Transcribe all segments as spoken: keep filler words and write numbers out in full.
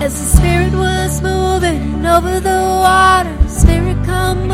As the Spirit was moving over the water, Spirit come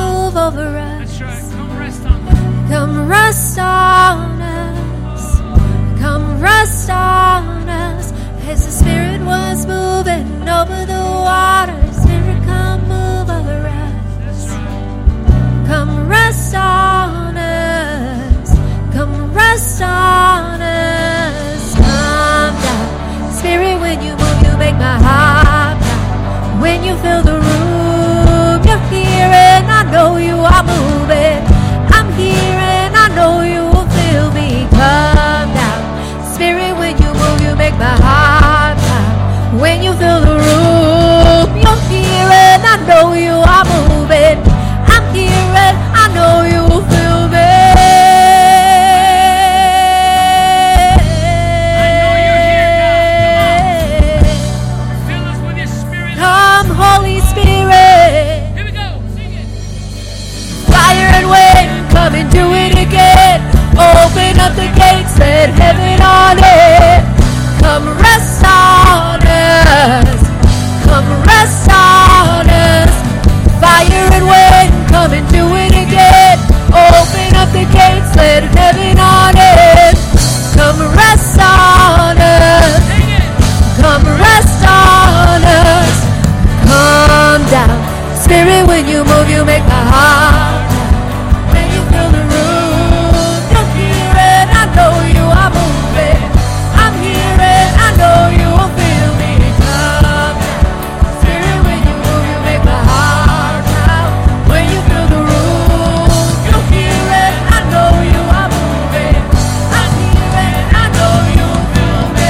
Spirit, when you move, you make my heart. When you fill the room, I'm here and I know you are moving. I'm here and I know you will feel me coming. Spirit, when you move, you make my heart out. When you fill the room, I'm here and I know you are moving. I'm here and I know you feel me.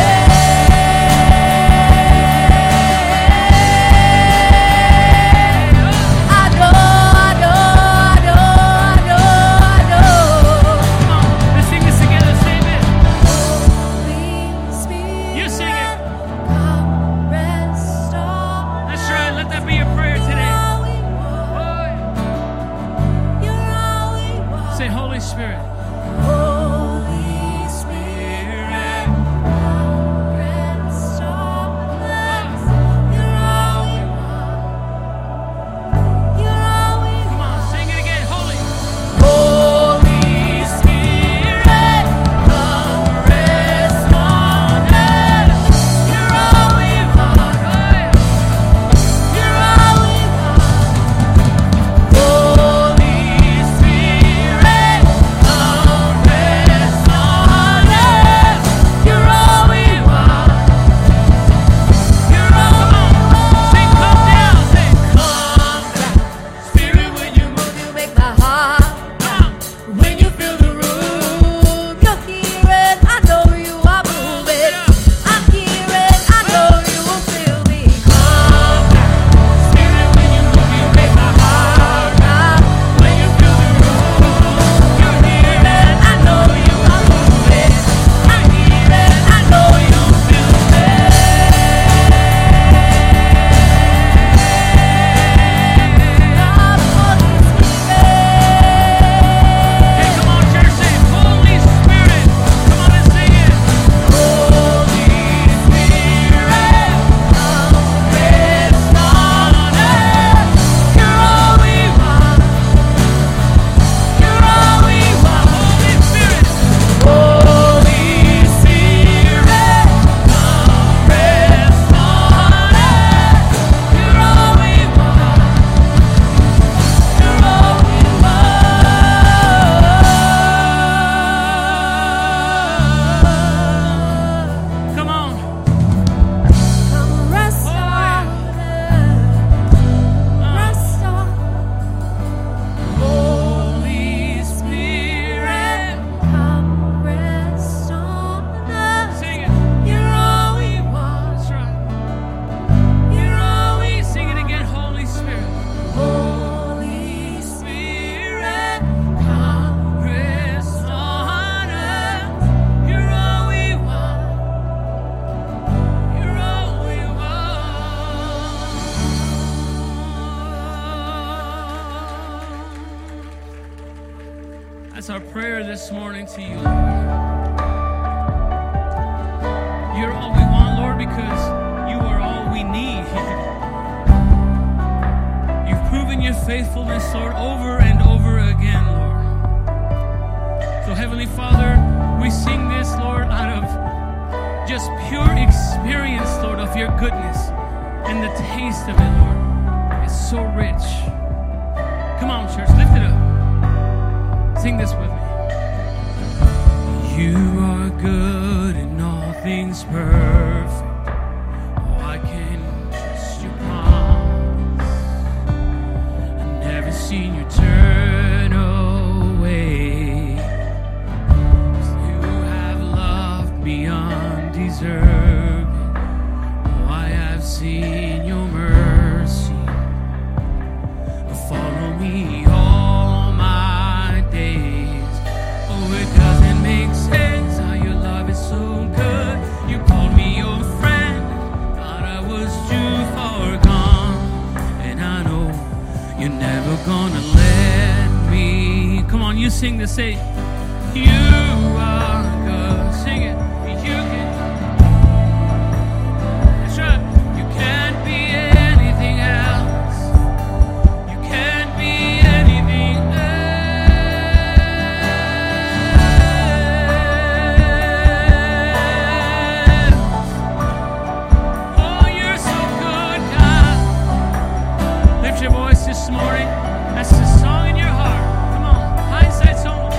this morning, that's the song in your heart. Come on, hindsight's on.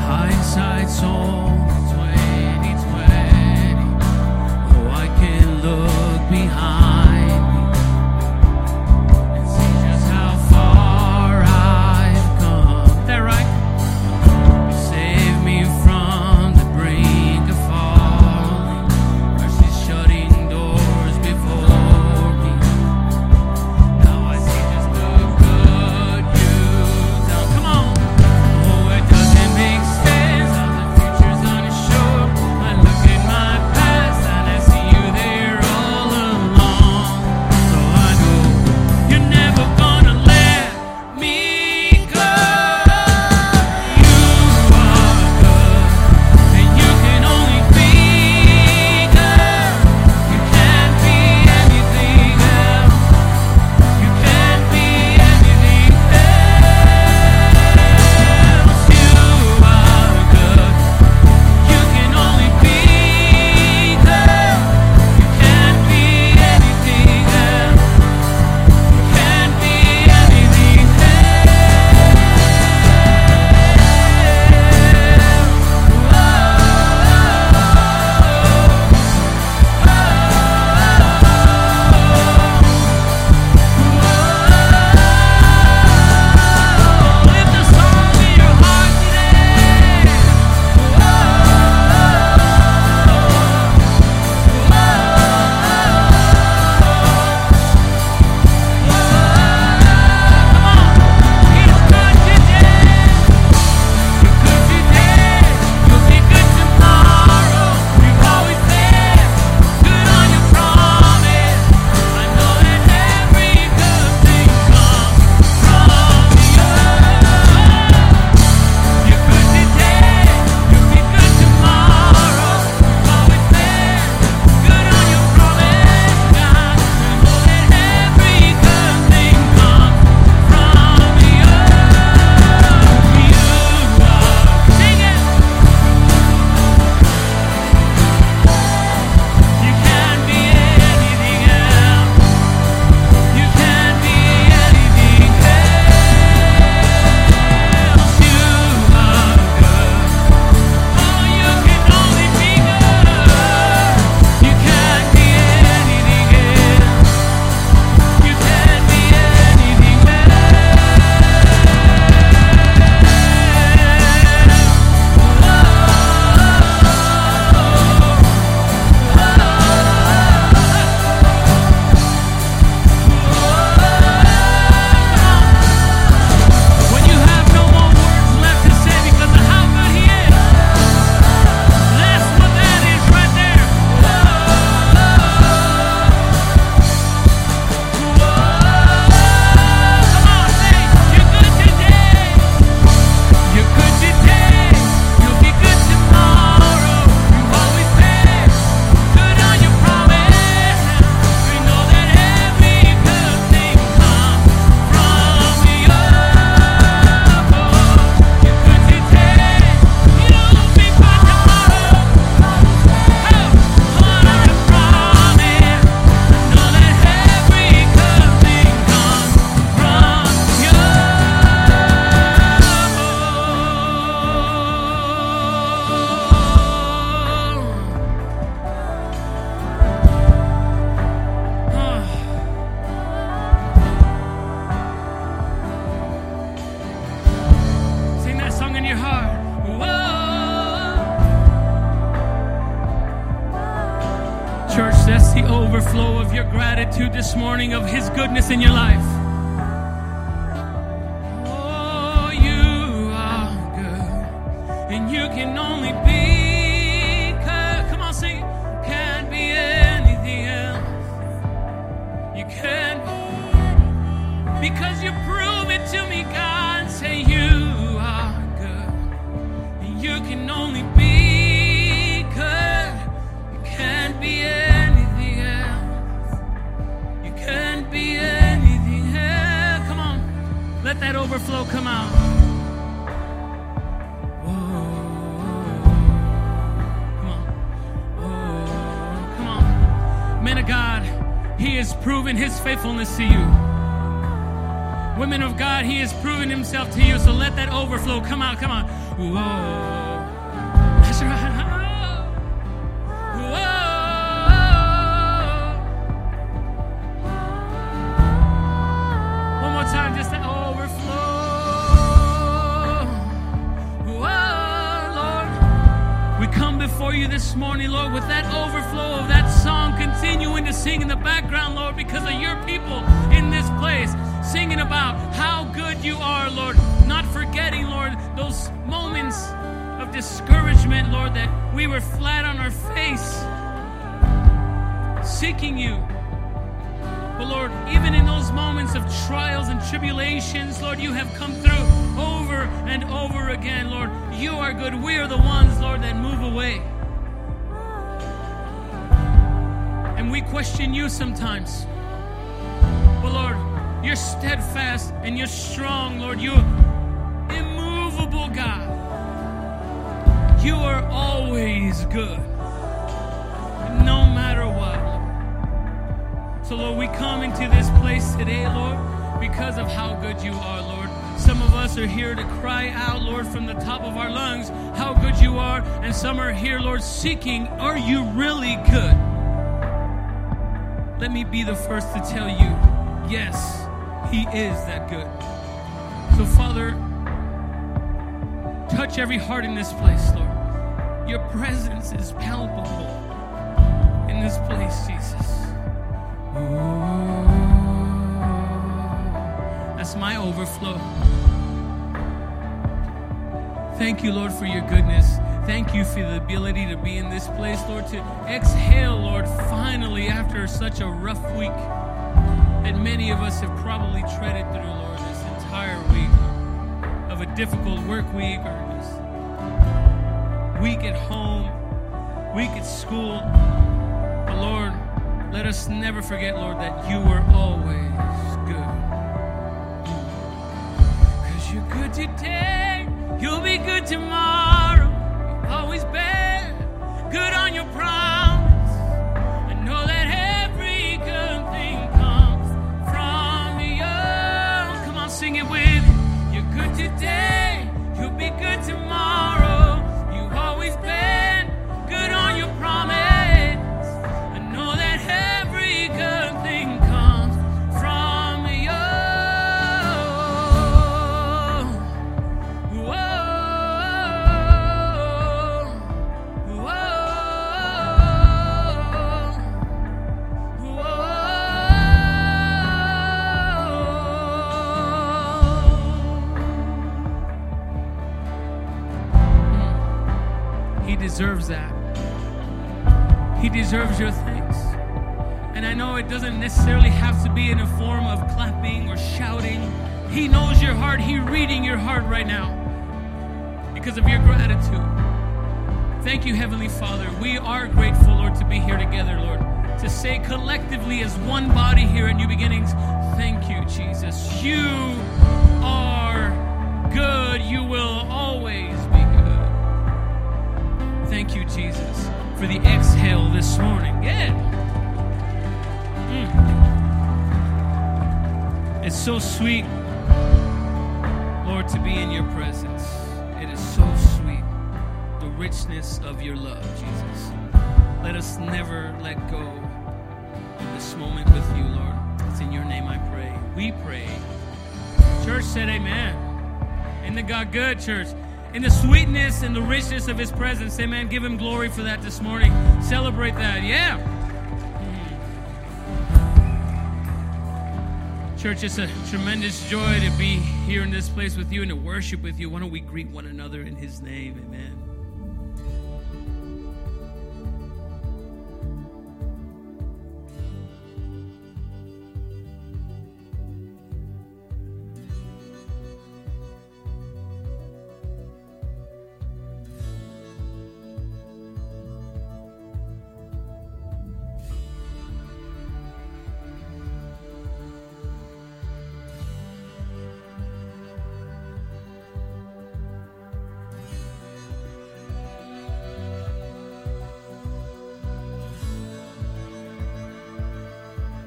Hindsight's on, twenty twenty. Oh, I can look behind. This morning of his goodness in your life. Oh, you are good, and you can only be good. Come on, sing it. Can't be anything else. You can't be, because you prove it to me, God. Say you are good, and you can only be good. You can't be anything. Can't be anything else. Come on, let that overflow come out. Whoa, come on, whoa, come on. Men of God, he is proving his faithfulness to you. Women of God, he has proven himself to you, so let that overflow. Come on, come on. Whoa. That's right. For you this morning, Lord, with that overflow of that song continuing to sing in the background, Lord, because of your people in this place, singing about how good you are, Lord, not forgetting, Lord, those moments of discouragement, Lord, that we were flat on our face seeking you. But Lord, even in those moments of trials and tribulations, Lord, you have come through over and over again, Lord. You are good. We are the ones, Lord, that move away. And we question you sometimes. But Lord, you're steadfast and you're strong, Lord. You're immovable, God. You are always good, no matter what. So, Lord, we come into this place today, Lord, because of how good you are, Lord. Some of us are here to cry out, Lord, from the top of our lungs, how good you are. And some are here, Lord, seeking, are you really good? Let me be the first to tell you, yes, he is that good. So, Father, touch every heart in this place, Lord. Your presence is palpable in this place, Jesus. Ooh, that's my overflow. Thank you, Lord, for your goodness. Thank you for the ability to be in this place, Lord, to exhale, Lord, finally after such a rough week that many of us have probably treaded through, Lord, this entire week of a difficult work week or this week at home, week at school. But Lord, let us never forget, Lord, that you were always good. Because you're good today, you'll be good tomorrow. You've always been good on your promise. I know that every good thing comes from you. Come on, sing it with me. You're good today, you'll be good tomorrow. You've always been good on your promise. Deserves that. He deserves your thanks. And I know it doesn't necessarily have to be in a form of clapping or shouting. He knows your heart. He's reading your heart right now because of your gratitude. Thank you, Heavenly Father. We are grateful, Lord, to be here together, Lord, to say collectively as one body here at New Beginnings, thank you, Jesus. You are good. You will always be. Thank you, Jesus, for the exhale this morning. Yeah. Mm. It's so sweet, Lord, to be in your presence. It is so sweet, the richness of your love, Jesus. Let us never let go of this moment with you, Lord. It's in your name I pray. We pray. Church said amen. And the God good church. In the sweetness and the richness of his presence, amen. Give him glory for that this morning. Celebrate that, yeah. Church, it's a tremendous joy to be here in this place with you and to worship with you. Why don't we greet one another in his name, amen.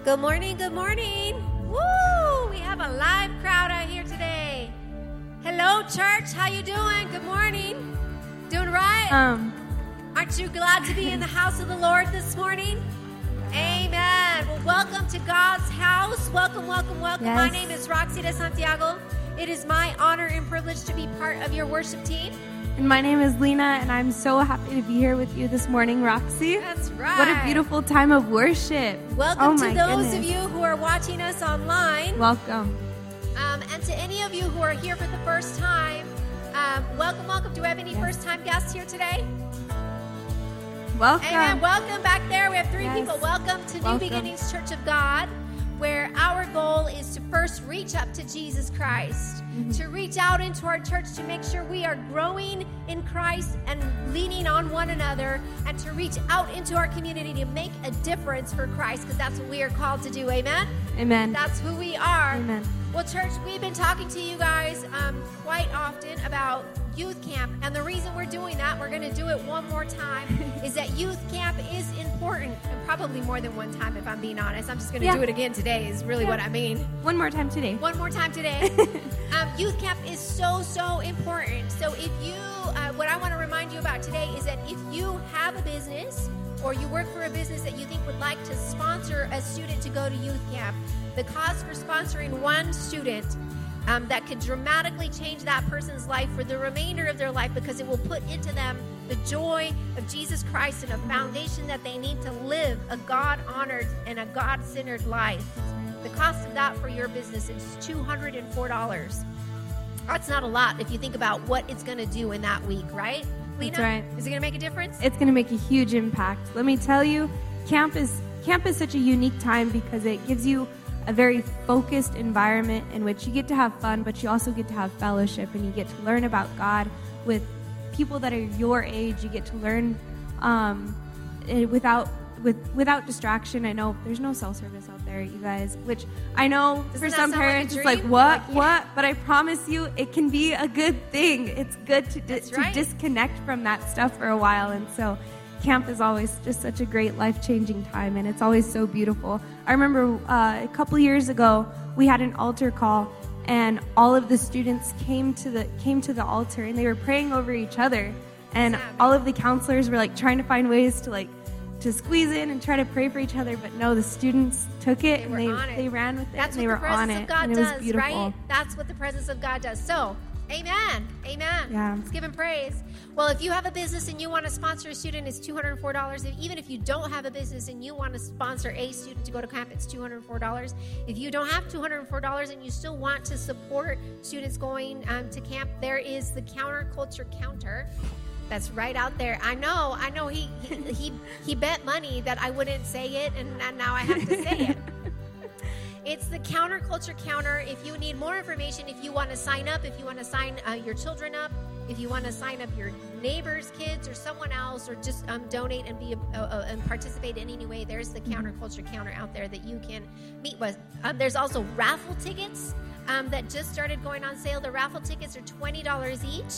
Good morning, good morning. Woo! We have a live crowd church? How you doing? Good morning. Doing right? Um. Aren't you glad to be in the house of the Lord this morning? Amen. Well, welcome to God's house. Welcome, welcome, welcome. Yes. My name is Roxy de Santiago. It is my honor and privilege to be part of your worship team. And my name is Lena, and I'm so happy to be here with you this morning, Roxy. That's right. What a beautiful time of worship. Welcome oh to those goodness. of you who are watching us online. Welcome. Um, and to any of you who are here for the first time, um, welcome, welcome. Do we have any yes. first-time guests here today? Welcome. Amen. Welcome back there. We have three yes. people. Welcome to welcome. New Beginnings Church of God, where our goal is to first reach up to Jesus Christ, mm-hmm. to reach out into our church to make sure we are growing in Christ and leaning on one another, and to reach out into our community to make a difference for Christ, because that's what we are called to do. Amen? Amen. That's who we are. Amen. Well, church, we've been talking to you guys um, quite often about youth camp, and the reason we're doing that, we're going to do it one more time, is that youth camp is important, and probably more than one time, if I'm being honest. I'm just going to yeah. do it again today is really yeah. what I mean. One more time today. One more time today. um, youth camp is so, so important. So if you, uh, what I want to remind you about today is that if you have a business or you work for a business that you think would like to sponsor a student to go to youth camp, the cost for sponsoring one student Um, that could dramatically change that person's life for the remainder of their life, because it will put into them the joy of Jesus Christ and a foundation that they need to live a God-honored and a God-centered life. The cost of that for your business is two hundred four dollars. That's not a lot if you think about what it's going to do in that week, right, Lena? That's right. Is it going to make a difference? It's going to make a huge impact. Let me tell you, camp is, camp is such a unique time because it gives you a very focused environment in which you get to have fun, but you also get to have fellowship, and you get to learn about God with people that are your age. You get to learn um, without with without distraction. I know there's no cell service out there, you guys, which I know Doesn't for some parents like it's like, what, like, yeah. what? But I promise you, it can be a good thing. It's good to, di- to right. disconnect from that stuff for a while, and so camp is always just such a great life-changing time, and it's always so beautiful. I remember uh, a couple years ago, we had an altar call, and all of the students came to the came to the altar, and they were praying over each other, and all of the counselors were like trying to find ways to like to squeeze in and try to pray for each other, but no, the students took it, they and they, it. they ran with it, That's and they the were on it, God and does, it was beautiful. Right? That's what the presence of God does. So, amen. Amen. Yeah. Let's give him praise. Well, if you have a business and you want to sponsor a student, it's two hundred four dollars. And even if you don't have a business and you want to sponsor a student to go to camp, it's two hundred four dollars. If you don't have two hundred four dollars and you still want to support students going um, to camp, there is the counterculture counter. That's right out there. I know. I know he he, he, he bet money that I wouldn't say it, and now I have to say it. It's the counterculture counter. If you need more information, if you want to sign up, if you want to sign uh, your children up, if you want to sign up your neighbor's kids or someone else, or just um, donate and be a, uh, and participate in any way, there's the counterculture counter out there that you can meet with. Um, there's also raffle tickets um, that just started going on sale. The raffle tickets are twenty dollars each.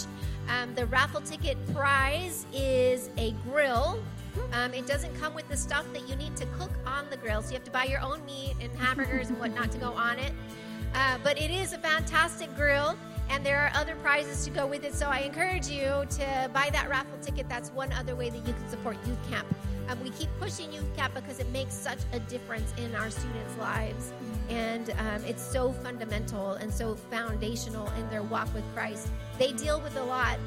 Um, the raffle ticket prize is a grill. Um, it doesn't come with the stuff that you need to cook on the grill, so you have to buy your own meat and hamburgers and whatnot to go on it. Uh, but it is a fantastic grill, and there are other prizes to go with it, so I encourage you to buy that raffle ticket. That's one other way that you can support youth camp. Um, we keep pushing youth camp because it makes such a difference in our students' lives, and um, it's so fundamental and so foundational in their walk with Christ. They deal with a lot.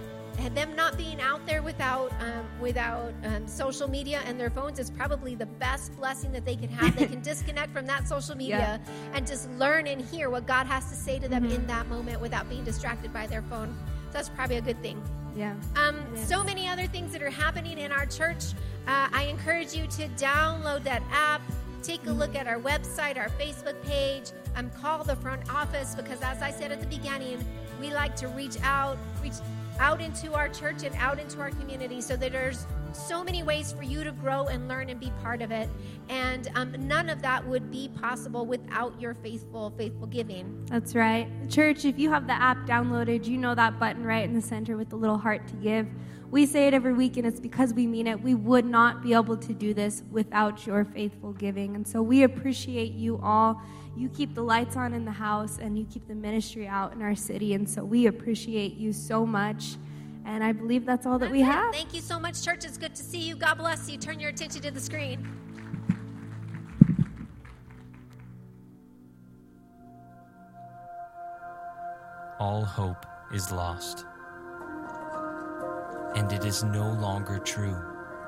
And them not being out there without um, without um, social media and their phones is probably the best blessing that they can have. They can disconnect from that social media yeah. and just learn and hear what God has to say to them mm-hmm. in that moment without being distracted by their phone. So that's probably a good thing. Yeah. Um, so many other things that are happening in our church. Uh, I encourage you to download that app. Take a look at our website, our Facebook page. Um, call the front office because, as I said at the beginning, we like to reach out, reach out into our church and out into our community so that there's so many ways for you to grow and learn and be part of it. And um, none of that would be possible without your faithful, faithful giving. That's right. Church, if you have the app downloaded, you know that button right in the center with the little heart to give. We say it every week, and it's because we mean it. We would not be able to do this without your faithful giving. And so we appreciate you all. You keep the lights on in the house, and you keep the ministry out in our city. And so we appreciate you so much. And I believe that's all that we have. Thank you so much, church. It's good to see you. God bless you. Turn your attention to the screen. All hope is lost. And it is no longer true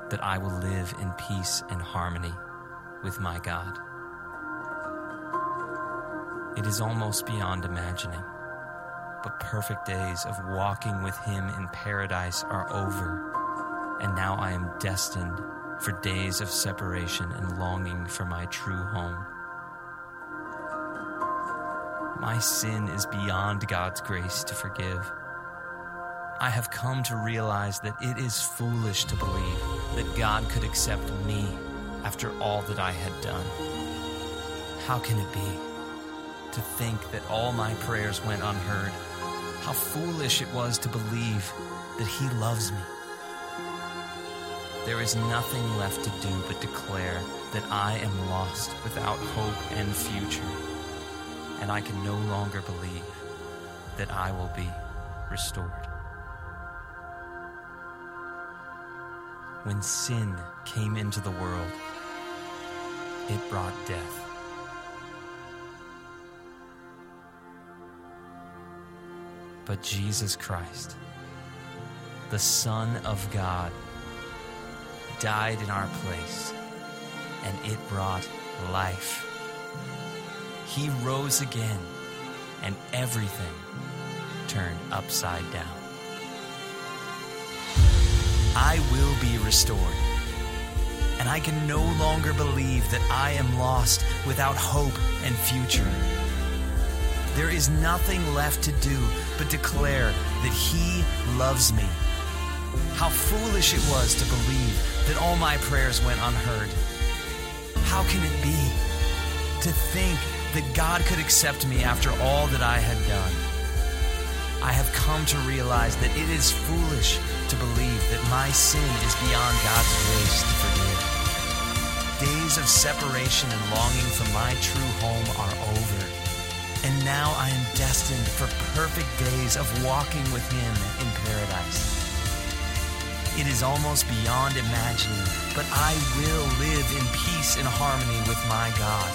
that I will live in peace and harmony with my God. It is almost beyond imagining. But perfect days of walking with him in paradise are over, and now I am destined for days of separation and longing for my true home. My sin is beyond God's grace to forgive. I have come to realize that it is foolish to believe that God could accept me after all that I had done. How can it be? To think that all my prayers went unheard. How foolish it was to believe that he loves me. There is nothing left to do but declare that I am lost without hope and future, and I can no longer believe that I will be restored. When sin came into the world, it brought death. But Jesus Christ, the Son of God, died in our place, and it brought life. He rose again, and everything turned upside down. I will be restored, and I can no longer believe that I am lost without hope and future. There is nothing left to do but declare that he loves me. How foolish it was to believe that all my prayers went unheard. How can it be to think that God could accept me after all that I had done? I have come to realize that it is foolish to believe that my sin is beyond God's grace to forgive. Days of separation and longing for my true home are over. And now I am destined for perfect days of walking with him in paradise. It is almost beyond imagining, but I will live in peace and harmony with my God.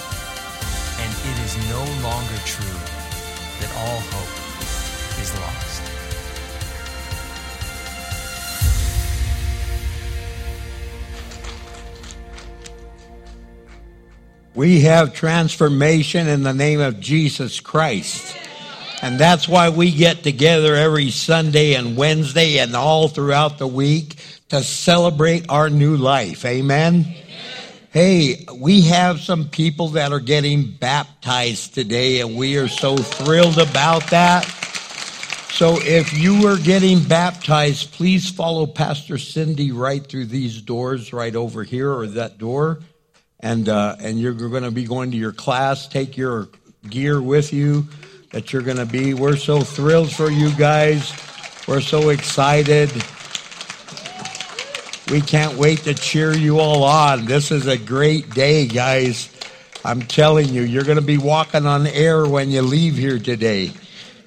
And it is no longer true that all hope is lost. We have transformation in the name of Jesus Christ. And that's why we get together every Sunday and Wednesday and all throughout the week to celebrate our new life. Amen? Amen. Hey, we have some people that are getting baptized today, and we are so thrilled about that. So if you are getting baptized, please follow Pastor Cindy right through these doors right over here, or that door. And uh, and you're going to be going to your class. Take your gear with you that you're going to be. We're so thrilled for you guys. We're so excited. We can't wait to cheer you all on. This is a great day, guys. I'm telling you, you're going to be walking on air when you leave here today.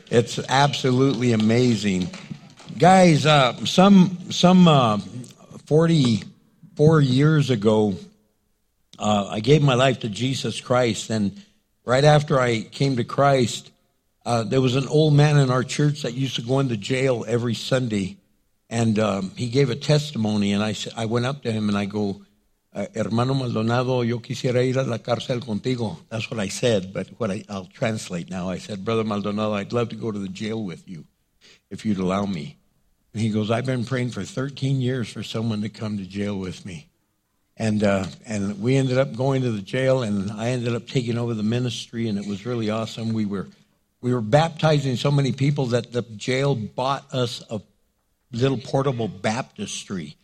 It's absolutely amazing. Guys, uh, some some uh, forty-four years ago, Uh, I gave my life to Jesus Christ, and right after I came to Christ, uh, there was an old man in our church that used to go into jail every Sunday, and um, he gave a testimony, and I, I went up to him, and I go, Hermano Maldonado, yo quisiera ir a la cárcel contigo. That's what I said, but what I, I'll translate now. I said, Brother Maldonado, I'd love to go to the jail with you, if you'd allow me. And he goes, I've been praying for thirteen years for someone to come to jail with me. And uh, and we ended up going to the jail, and I ended up taking over the ministry, and it was really awesome. We were we were baptizing so many people that the jail bought us a little portable baptistry.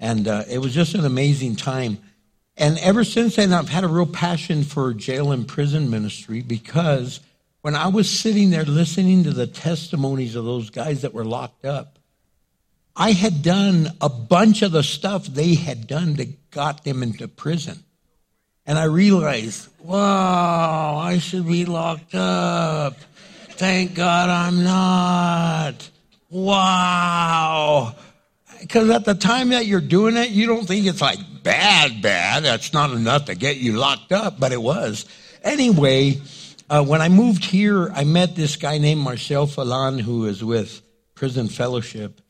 And uh, it was just an amazing time. And ever since then, I've had a real passion for jail and prison ministry, because when I was sitting there listening to the testimonies of those guys that were locked up, I had done a bunch of the stuff they had done that got them into prison. And I realized, wow, I should be locked up. Thank God I'm not. Wow. Because at the time that you're doing it, you don't think it's like bad, bad. That's not enough to get you locked up, but it was. Anyway, uh, when I moved here, I met this guy named Marcel Fallon, who is with Prison Fellowship.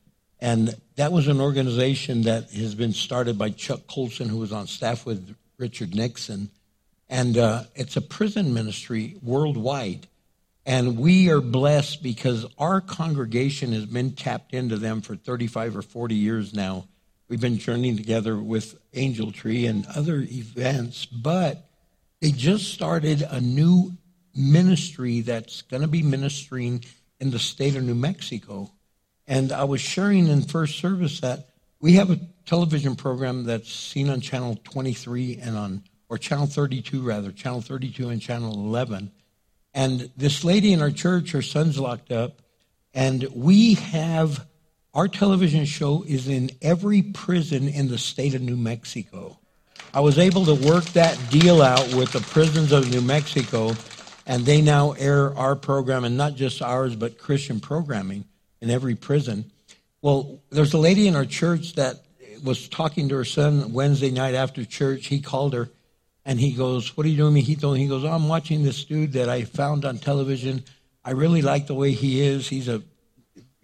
And that was an organization that has been started by Chuck Colson, who was on staff with Richard Nixon. And uh, it's a prison ministry worldwide. And we are blessed because our congregation has been tapped into them for thirty-five or forty years now. We've been journeying together with Angel Tree and other events, but they just started a new ministry that's going to be ministering in the state of New Mexico. And I was sharing in first service that we have a television program that's seen on Channel twenty-three and on, or Channel thirty-two rather, Channel thirty-two and Channel eleven. And this lady in our church, her son's locked up, and we have, our television show is in every prison in the state of New Mexico. I was able to work that deal out with the prisons of New Mexico, and they now air our program, and not just ours, but Christian programming in every prison. Well, there's a lady in our church that was talking to her son Wednesday night after church. He called her. And he goes, what are you doing? He told him, he goes, oh, I'm watching this dude that I found on television. I really like the way he is. He's a,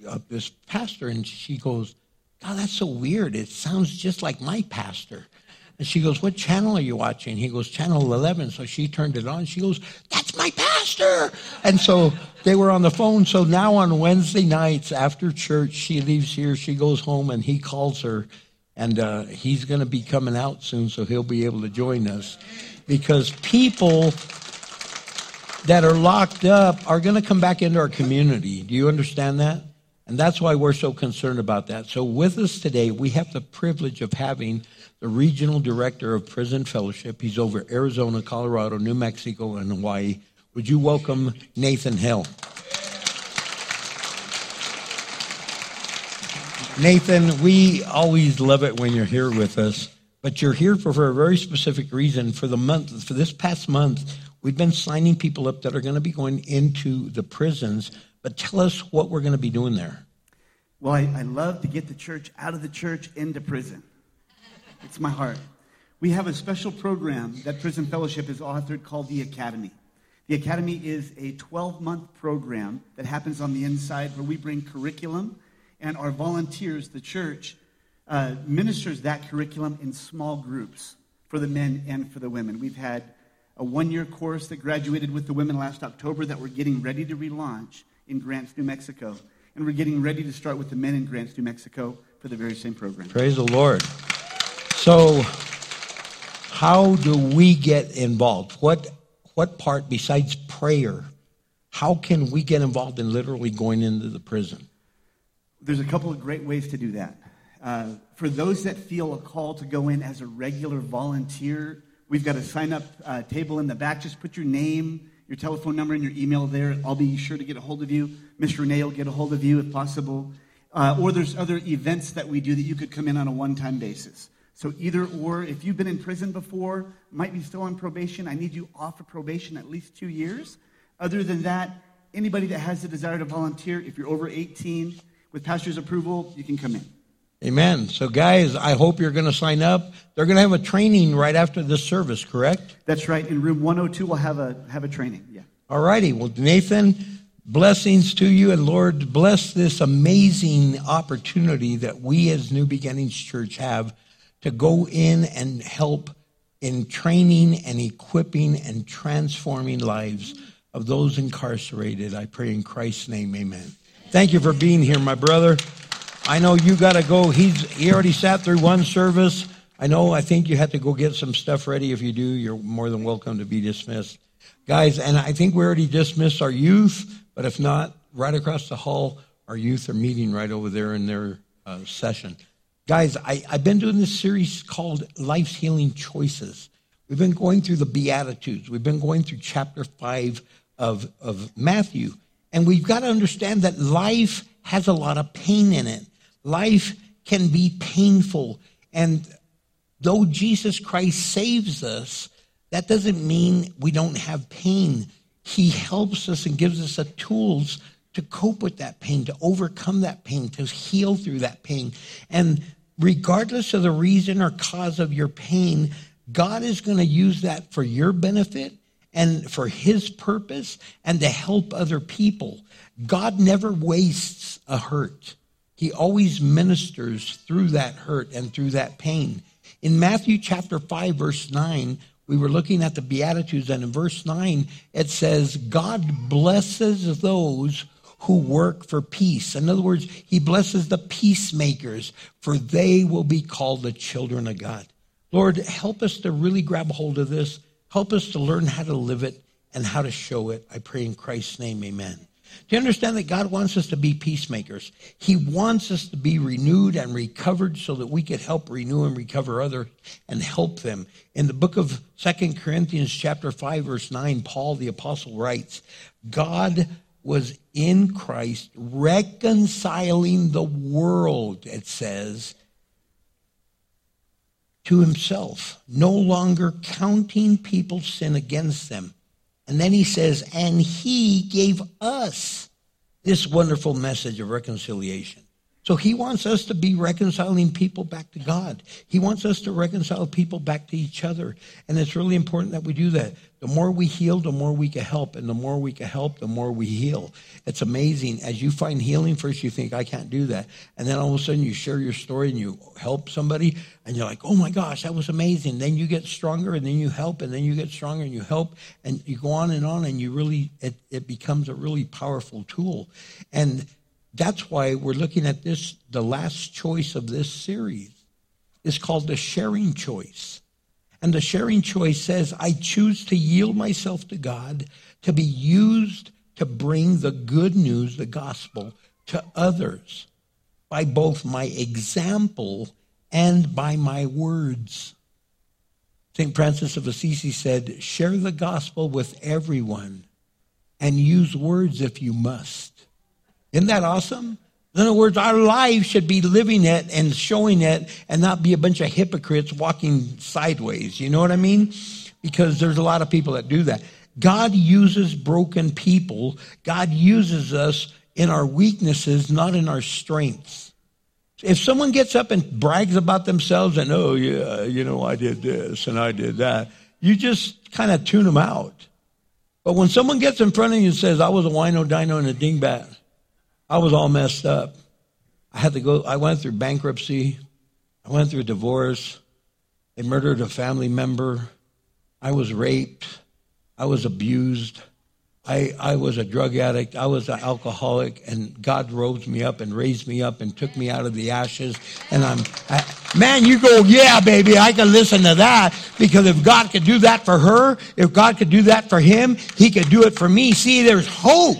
a this pastor. And she goes, God, that's so weird. It sounds just like my pastor. And she goes, what channel are you watching? He goes, Channel eleven. So she turned it on. She goes, that's my pastor. And so they were on the phone. So now on Wednesday nights after church, she leaves here. She goes home and he calls her. And uh, he's going to be coming out soon, so he'll be able to join us. Because people that are locked up are going to come back into our community. Do you understand that? And that's why we're so concerned about that. So with us today, we have the privilege of having the regional director of Prison Fellowship. He's over Arizona, Colorado, New Mexico, and Hawaii. Would you welcome Nathan Hill? Nathan, we always love it when you're here with us, but you're here for, for a very specific reason. For the month, for this past month, we've been signing people up that are going to be going into the prisons, but tell us what we're going to be doing there. Well, I, I love to get the church out of the church into prison. It's my heart. We have a special program that Prison Fellowship has authored called The Academy. The Academy is a twelve-month program that happens on the inside where we bring curriculum, and our volunteers, the church, uh, ministers that curriculum in small groups for the men and for the women. We've had a one-year course that graduated with the women last October that we're getting ready to relaunch in Grants, New Mexico. And we're getting ready to start with the men in Grants, New Mexico for the very same program. Praise the Lord. So how do we get involved? What, what part besides prayer, how can we get involved in literally going into the prison? There's a couple of great ways to do that. Uh, for those that feel a call to go in as a regular volunteer, we've got a sign-up uh, table in the back. Just put your name, your telephone number, and your email there. I'll be sure to get a hold of you. Miss Renee will get a hold of you if possible. Uh, or there's other events that we do that you could come in on a one-time basis. So either or, if you've been in prison before, might be still on probation, I need you off of probation at least two years. Other than that, anybody that has the desire to volunteer, if you're over eighteen, with pastor's approval, you can come in. Amen. So, guys, I hope you're going to sign up. They're going to have a training right after this service, correct? That's right. In room one oh two, we'll have a have a training. Yeah. All righty. Well, Nathan, blessings to you. And, Lord, bless this amazing opportunity that we as New Beginnings Church have to go in and help in training and equipping and transforming lives of those incarcerated. I pray in Christ's name. Amen. Thank you for being here, my brother. I know you got to go. He's He already sat through one service. I know I think you had to go get some stuff ready. If you do, you're more than welcome to be dismissed. Guys, and I think we already dismissed our youth, but if not, right across the hall, our youth are meeting right over there in their uh, session. Guys, I, I've been doing this series called Life's Healing Choices. We've been going through the Beatitudes. We've been going through chapter five of, of Matthew. And we've got to understand that life has a lot of pain in it. Life can be painful. And though Jesus Christ saves us, that doesn't mean we don't have pain. He helps us and gives us the tools to cope with that pain, to overcome that pain, to heal through that pain. And regardless of the reason or cause of your pain, God is going to use that for your benefit and for his purpose and to help other people. God never wastes a hurt. He always ministers through that hurt and through that pain. In Matthew chapter five, verse nine, we were looking at the Beatitudes, and in verse nine, it says, God blesses those who work for peace. In other words, he blesses the peacemakers, for they will be called the children of God. Lord, help us to really grab hold of this. Help us to learn how to live it and how to show it. I pray in Christ's name, amen. Do you understand that God wants us to be peacemakers? He wants us to be renewed and recovered so that we could help renew and recover others and help them. In the book of Second Corinthians chapter five, verse nine, Paul the apostle writes, God was in Christ reconciling the world, it says, to himself, no longer counting people's sin against them. And then he says, and he gave us this wonderful message of reconciliation. So he wants us to be reconciling people back to God. He wants us to reconcile people back to each other. And it's really important that we do that. The more we heal, the more we can help. And the more we can help, the more we heal. It's amazing. As you find healing, first you think, I can't do that. And then all of a sudden you share your story and you help somebody. And you're like, oh my gosh, that was amazing. Then you get stronger and then you help. And then you get stronger and you help. And you go on and on. And you really, it, it becomes a really powerful tool. And that's why we're looking at this, the last choice of this series is called the sharing choice. And the sharing choice says, I choose to yield myself to God, to be used to bring the good news, the gospel, to others by both my example and by my words. Saint Francis of Assisi said, share the gospel with everyone and use words if you must. Isn't that awesome? In other words, our lives should be living it and showing it and not be a bunch of hypocrites walking sideways. You know what I mean? Because there's a lot of people that do that. God uses broken people. God uses us in our weaknesses, not in our strengths. If someone gets up and brags about themselves and, oh, yeah, you know, I did this and I did that, you just kind of tune them out. But when someone gets in front of you and says, I was a wino, dino, and a dingbat, I was all messed up. I had to go, I went through bankruptcy. I went through a divorce. They murdered a family member. I was raped. I was abused. I, I was a drug addict. I was an alcoholic. And God rose me up and raised me up and took me out of the ashes. And I'm, I, man, you go, yeah, baby, I can listen to that. Because if God could do that for her, if God could do that for him, he could do it for me. See, there's hope.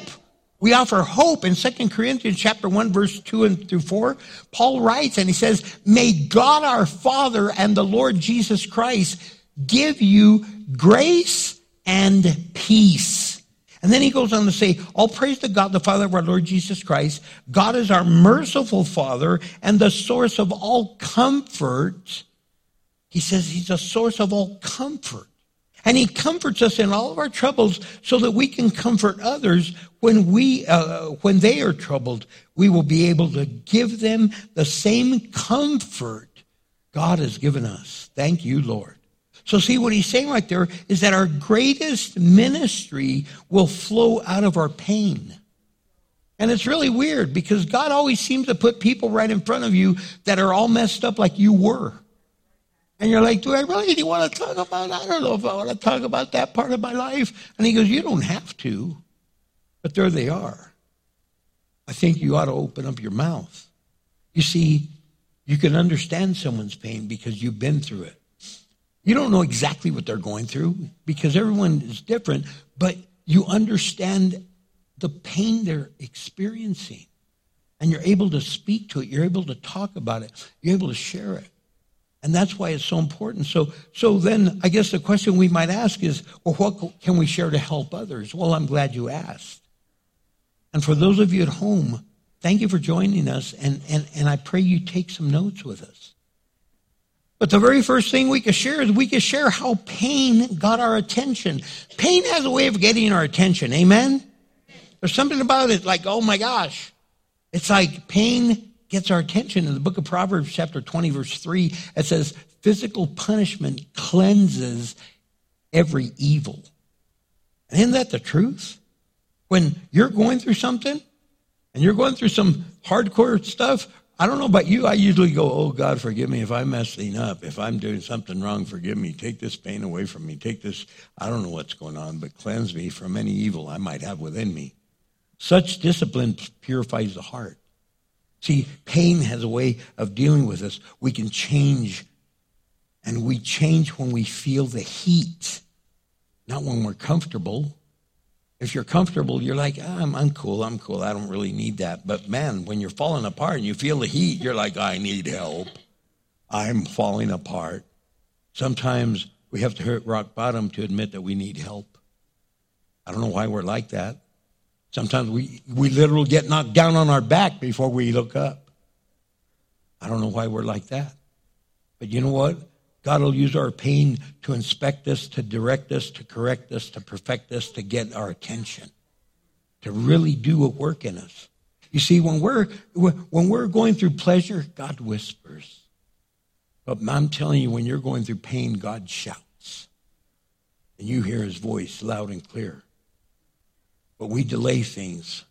We offer hope in Second Corinthians chapter one, verse two and through four. Paul writes and he says, may God our Father and the Lord Jesus Christ give you grace and peace. And then he goes on to say, all praise to God, the Father of our Lord Jesus Christ. God is our merciful Father and the source of all comfort. He says he's the source of all comfort. And he comforts us in all of our troubles so that we can comfort others when we, uh, when they are troubled. We will be able to give them the same comfort God has given us. Thank you, Lord. So see, what he's saying right there is that our greatest ministry will flow out of our pain. And it's really weird because God always seems to put people right in front of you that are all messed up like you were. And you're like, do I really want to talk about, I don't know if I want to talk about that part of my life. And he goes, you don't have to. But there they are. I think you ought to open up your mouth. You see, you can understand someone's pain because you've been through it. You don't know exactly what they're going through because everyone is different, but you understand the pain they're experiencing. And you're able to speak to it. You're able to talk about it. You're able to share it. And that's why it's so important. So so then I guess the question we might ask is, well, what can we share to help others? Well, I'm glad you asked. And for those of you at home, thank you for joining us. And, and, and I pray you take some notes with us. But the very first thing we can share is we can share how pain got our attention. Pain has a way of getting our attention. Amen? There's something about it like, oh, my gosh. It's like pain gets our attention. In the book of Proverbs, chapter twenty, verse three, it says, physical punishment cleanses every evil. And isn't that the truth? When you're going through something and you're going through some hardcore stuff, I don't know about you, I usually go, oh, God, forgive me if I'm messing up. If I'm doing something wrong, forgive me. Take this pain away from me. Take this, I don't know what's going on, but cleanse me from any evil I might have within me. Such discipline purifies the heart. See, pain has a way of dealing with us. We can change, and we change when we feel the heat, not when we're comfortable. If you're comfortable, you're like, ah, I'm, I'm cool, I'm cool, I don't really need that. But man, when you're falling apart and you feel the heat, you're like, I need help. I'm falling apart. Sometimes we have to hit rock bottom to admit that we need help. I don't know why we're like that. Sometimes we, we literally get knocked down on our back before we look up. I don't know why we're like that. But you know what? God will use our pain to inspect us, to direct us, to correct us, to perfect us, to get our attention, to really do a work in us. You see, when we're, when we're going through pleasure, God whispers. But I'm telling you, when you're going through pain, God shouts. And you hear his voice loud and clear. But we delay things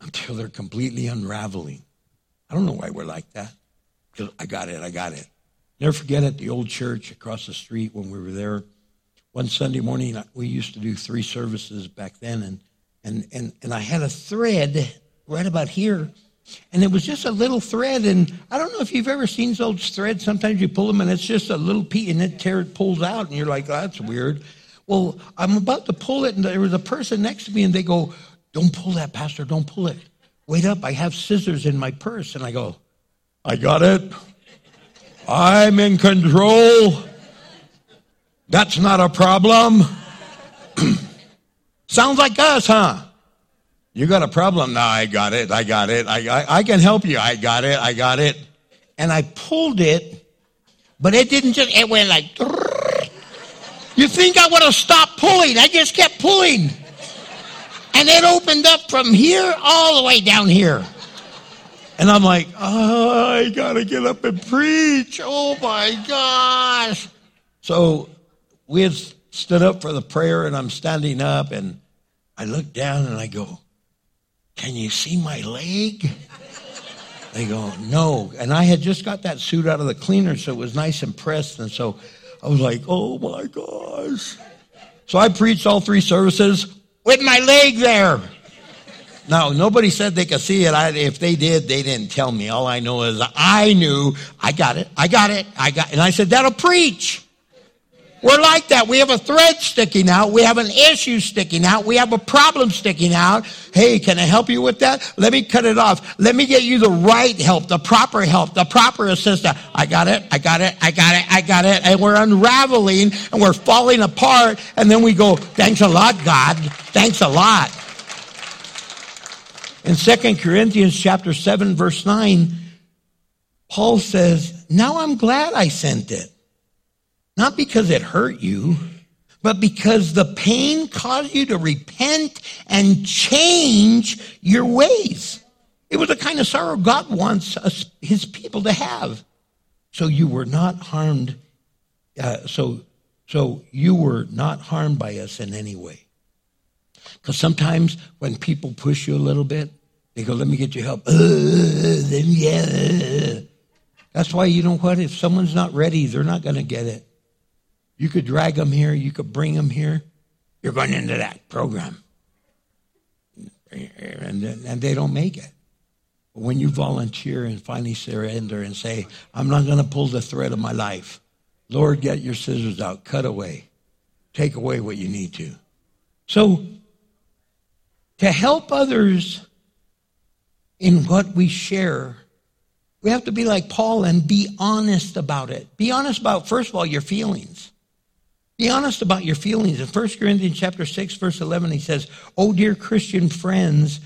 until they're completely unraveling. I don't know why we're like that. Because I got it, I got it. Never forget at the old church across the street when we were there. One Sunday morning, we used to do three services back then. And and and, and I had a thread right about here. And it was just a little thread. And I don't know if you've ever seen those threads. Sometimes you pull them and it's just a little piece and it tear, it pulls out. And you're like, oh, that's weird. Well, I'm about to pull it, and there was a person next to me, and they go, don't pull that, Pastor, don't pull it. Wait up, I have scissors in my purse. And I go, I got it. I'm in control. That's not a problem. Sounds like us, huh? You got a problem? No, I got it, I got it. I, I, I can help you. I got it, I got it. And I pulled it, but it didn't just, it went like, you think I would have stopped pulling. I just kept pulling. And it opened up from here all the way down here. And I'm like, oh, I got to get up and preach. Oh, my gosh. So we had stood up for the prayer, and I'm standing up, and I look down, and I go, can you see my leg? They go, no. And I had just got that suit out of the cleaner, so it was nice and pressed, and so I was like, oh, my gosh. So I preached all three services with my leg there. Now, nobody said they could see it. I, if they did, they didn't tell me. All I know is I knew I got it. I got it. I got it. And I said, that'll preach. We're like that. We have a thread sticking out. We have an issue sticking out. We have a problem sticking out. Hey, can I help you with that? Let me cut it off. Let me get you the right help, the proper help, the proper assistance. I got it. I got it. I got it. I got it. And we're unraveling and we're falling apart. And then we go, thanks a lot, God. Thanks a lot. In Second Corinthians chapter seven, verse nine, Paul says, now I'm glad I sent it. Not because it hurt you, but because the pain caused you to repent and change your ways. It was the kind of sorrow God wants us, his people to have. So you were not harmed. Uh, so, so you were not harmed by us in any way. Because sometimes when people push you a little bit, they go, let me get you help. Uh, let me get, uh. That's why, you know what? If someone's not ready, they're not going to get it. You could drag them here. You could bring them here. You're going into that program. And, and they don't make it. But when you volunteer and finally surrender and say, I'm not going to pull the thread of my life. Lord, get your scissors out. Cut away. Take away what you need to. So to help others, in what we share. We have to be like Paul and be honest about it. Be honest about, first of all, your feelings. Be honest about your feelings. In First Corinthians chapter six, verse eleven, he says, "Oh, dear Christian friends,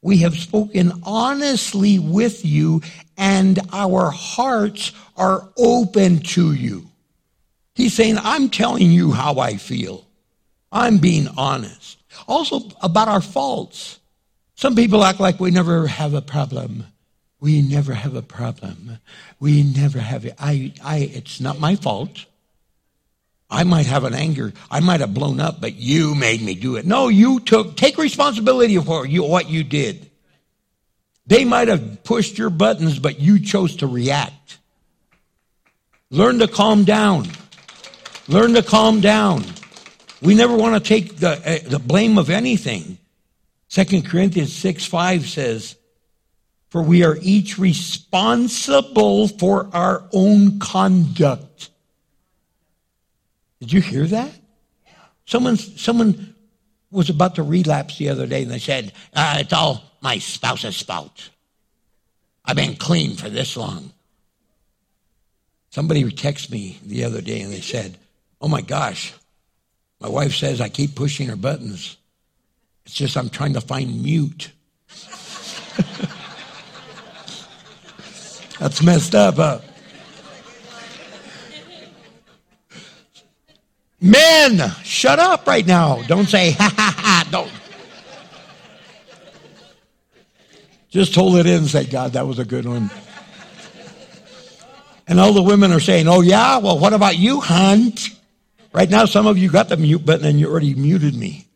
we have spoken honestly with you, and our hearts are open to you." He's saying, I'm telling you how I feel. I'm being honest. Also about our faults. Some people act like we never have a problem. We never have a problem. We never have it. I, I, it's not my fault. I might have an anger. I might have blown up, but you made me do it. No, you took, take responsibility for you, what you did. They might have pushed your buttons, but you chose to react. Learn to calm down. Learn to calm down. We never want to take the, uh, the blame of anything. Second Corinthians six five says, "For we are each responsible for our own conduct." Did you hear that? Yeah. Someone, someone was about to relapse the other day, and they said, uh, it's all my spouse's fault. I've been clean for this long. Somebody texted me the other day, and they said, "Oh, my gosh, my wife says I keep pushing her buttons. It's just I'm trying to find mute." That's messed up, huh? Men, shut up right now. Don't say, ha, ha, ha, don't. Just hold it in and say, "God, that was a good one." And all the women are saying, "Oh, yeah? Well, what about you, hon?" Right now, some of you got the mute button and you already muted me.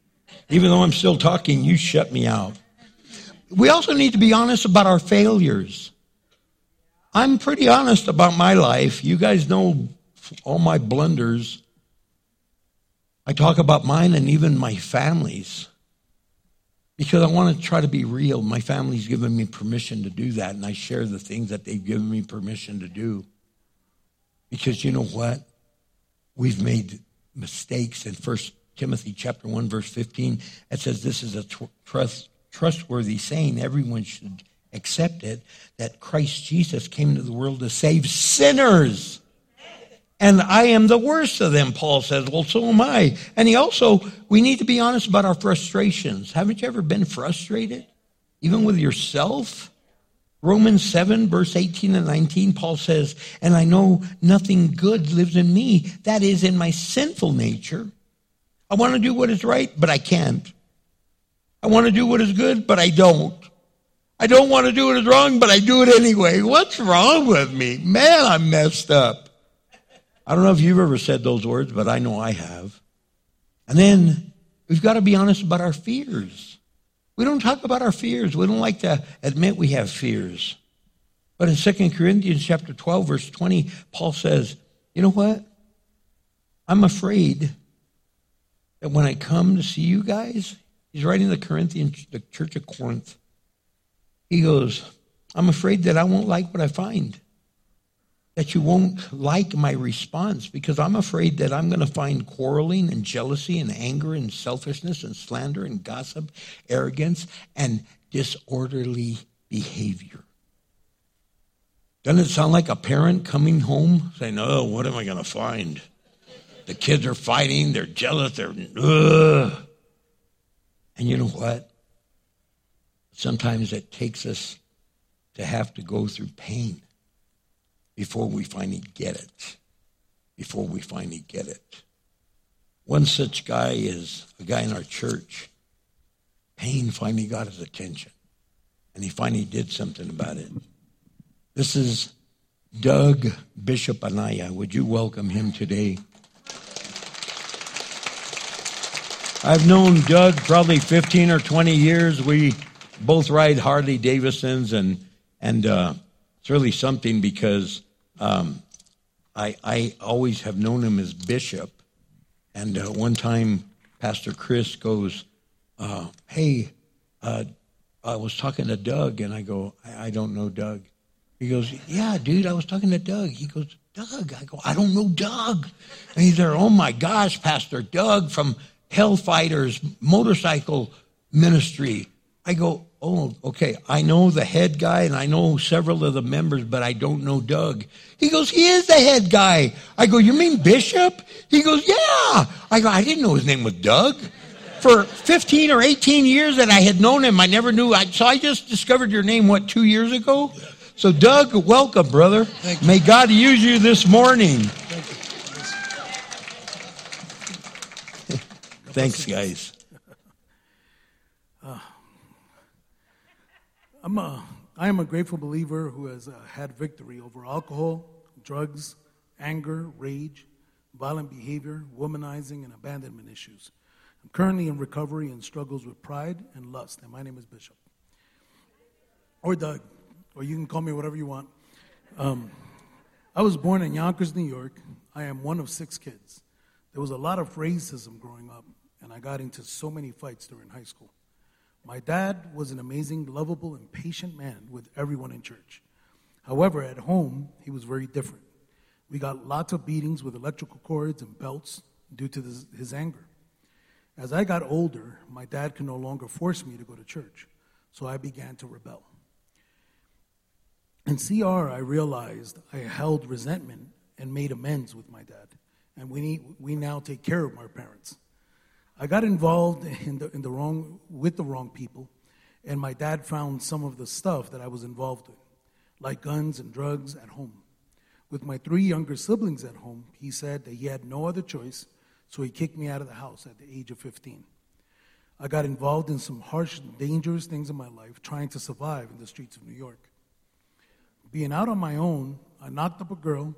Even though I'm still talking, you shut me out. We also need to be honest about our failures. I'm pretty honest about my life. You guys know all my blunders. I talk about mine and even my family's because I want to try to be real. My family's given me permission to do that, and I share the things that they've given me permission to do because you know what? We've made mistakes. In First Timothy chapter one, verse fifteen, it says this is a tr- trust, trustworthy saying. Everyone should accept it, that Christ Jesus came into the world to save sinners. And I am the worst of them, Paul says. Well, so am I. And he also, we need to be honest about our frustrations. Haven't you ever been frustrated? Even with yourself? Romans seven, verse eighteen and nineteen, Paul says, "And I know nothing good lives in me, that is in my sinful nature. I want to do what is right, but I can't. I want to do what is good, but I don't. I don't want to do what is wrong, but I do it anyway. What's wrong with me? Man, I'm messed up." I don't know if you've ever said those words, but I know I have. And then we've got to be honest about our fears. We don't talk about our fears. We don't like to admit we have fears. But in Second Corinthians chapter twelve, verse twenty, Paul says, "You know what? I'm afraid that when I come to see you guys," he's writing the Corinthians, the church of Corinth. He goes, "I'm afraid that I won't like what I find. That you won't like my response because I'm afraid that I'm going to find quarreling and jealousy and anger and selfishness and slander and gossip, arrogance, and disorderly behavior." Doesn't it sound like a parent coming home saying, "Oh, what am I going to find? The kids are fighting, they're jealous, they're, ugh." And you know what? Sometimes it takes us to have to go through pain before we finally get it, before we finally get it. One such guy is a guy in our church. Pain finally got his attention, and he finally did something about it. This is Doug Bishop Anaya. Would you welcome him today? I've known Doug probably fifteen or twenty years. We both ride Harley Davidsons, and, and uh, it's really something because um, I, I always have known him as Bishop. And uh, one time, Pastor Chris goes, uh, "Hey, uh, I was talking to Doug," and I go, I, I don't know Doug." He goes, "Yeah, dude, I was talking to Doug." He goes, "Doug?" I go, "I don't know Doug." And he's there, "Oh, my gosh, Pastor Doug from Hellfighters Motorcycle Ministry." I go, oh, okay, I know the head guy and I know several of the members, but I don't know Doug. He goes, he is the head guy. I go, you mean Bishop? He goes, yeah. I go, I didn't know his name was Doug. For fifteen or eighteen years that I had known him, I never knew. I, so I just discovered your name, what, two years ago? So, Doug, welcome, brother. Thank you. May God use you this morning. Thank you. Thanks, guys. Uh, I'm a, I am a grateful believer who has uh, had victory over alcohol, drugs, anger, rage, violent behavior, womanizing, and abandonment issues. I'm currently in recovery and struggles with pride and lust, and my name is Bishop. Or Doug, or you can call me whatever you want. Um, I was born in Yonkers, New York. I am one of six kids. There was a lot of racism growing up, and I got into so many fights during high school. My dad was an amazing, lovable, and patient man with everyone in church. However, at home, he was very different. We got lots of beatings with electrical cords and belts due to this, his anger. As I got older, my dad could no longer force me to go to church, so I began to rebel. In C R, I realized I held resentment and made amends with my dad, and we need, we now take care of our parents. I got involved in the, in the wrong, with the wrong people, and my dad found some of the stuff that I was involved in, like guns and drugs at home. With my three younger siblings at home, he said that he had no other choice, so he kicked me out of the house at the age of fifteen. I got involved in some harsh, dangerous things in my life, trying to survive in the streets of New York. Being out on my own, I knocked up a girl,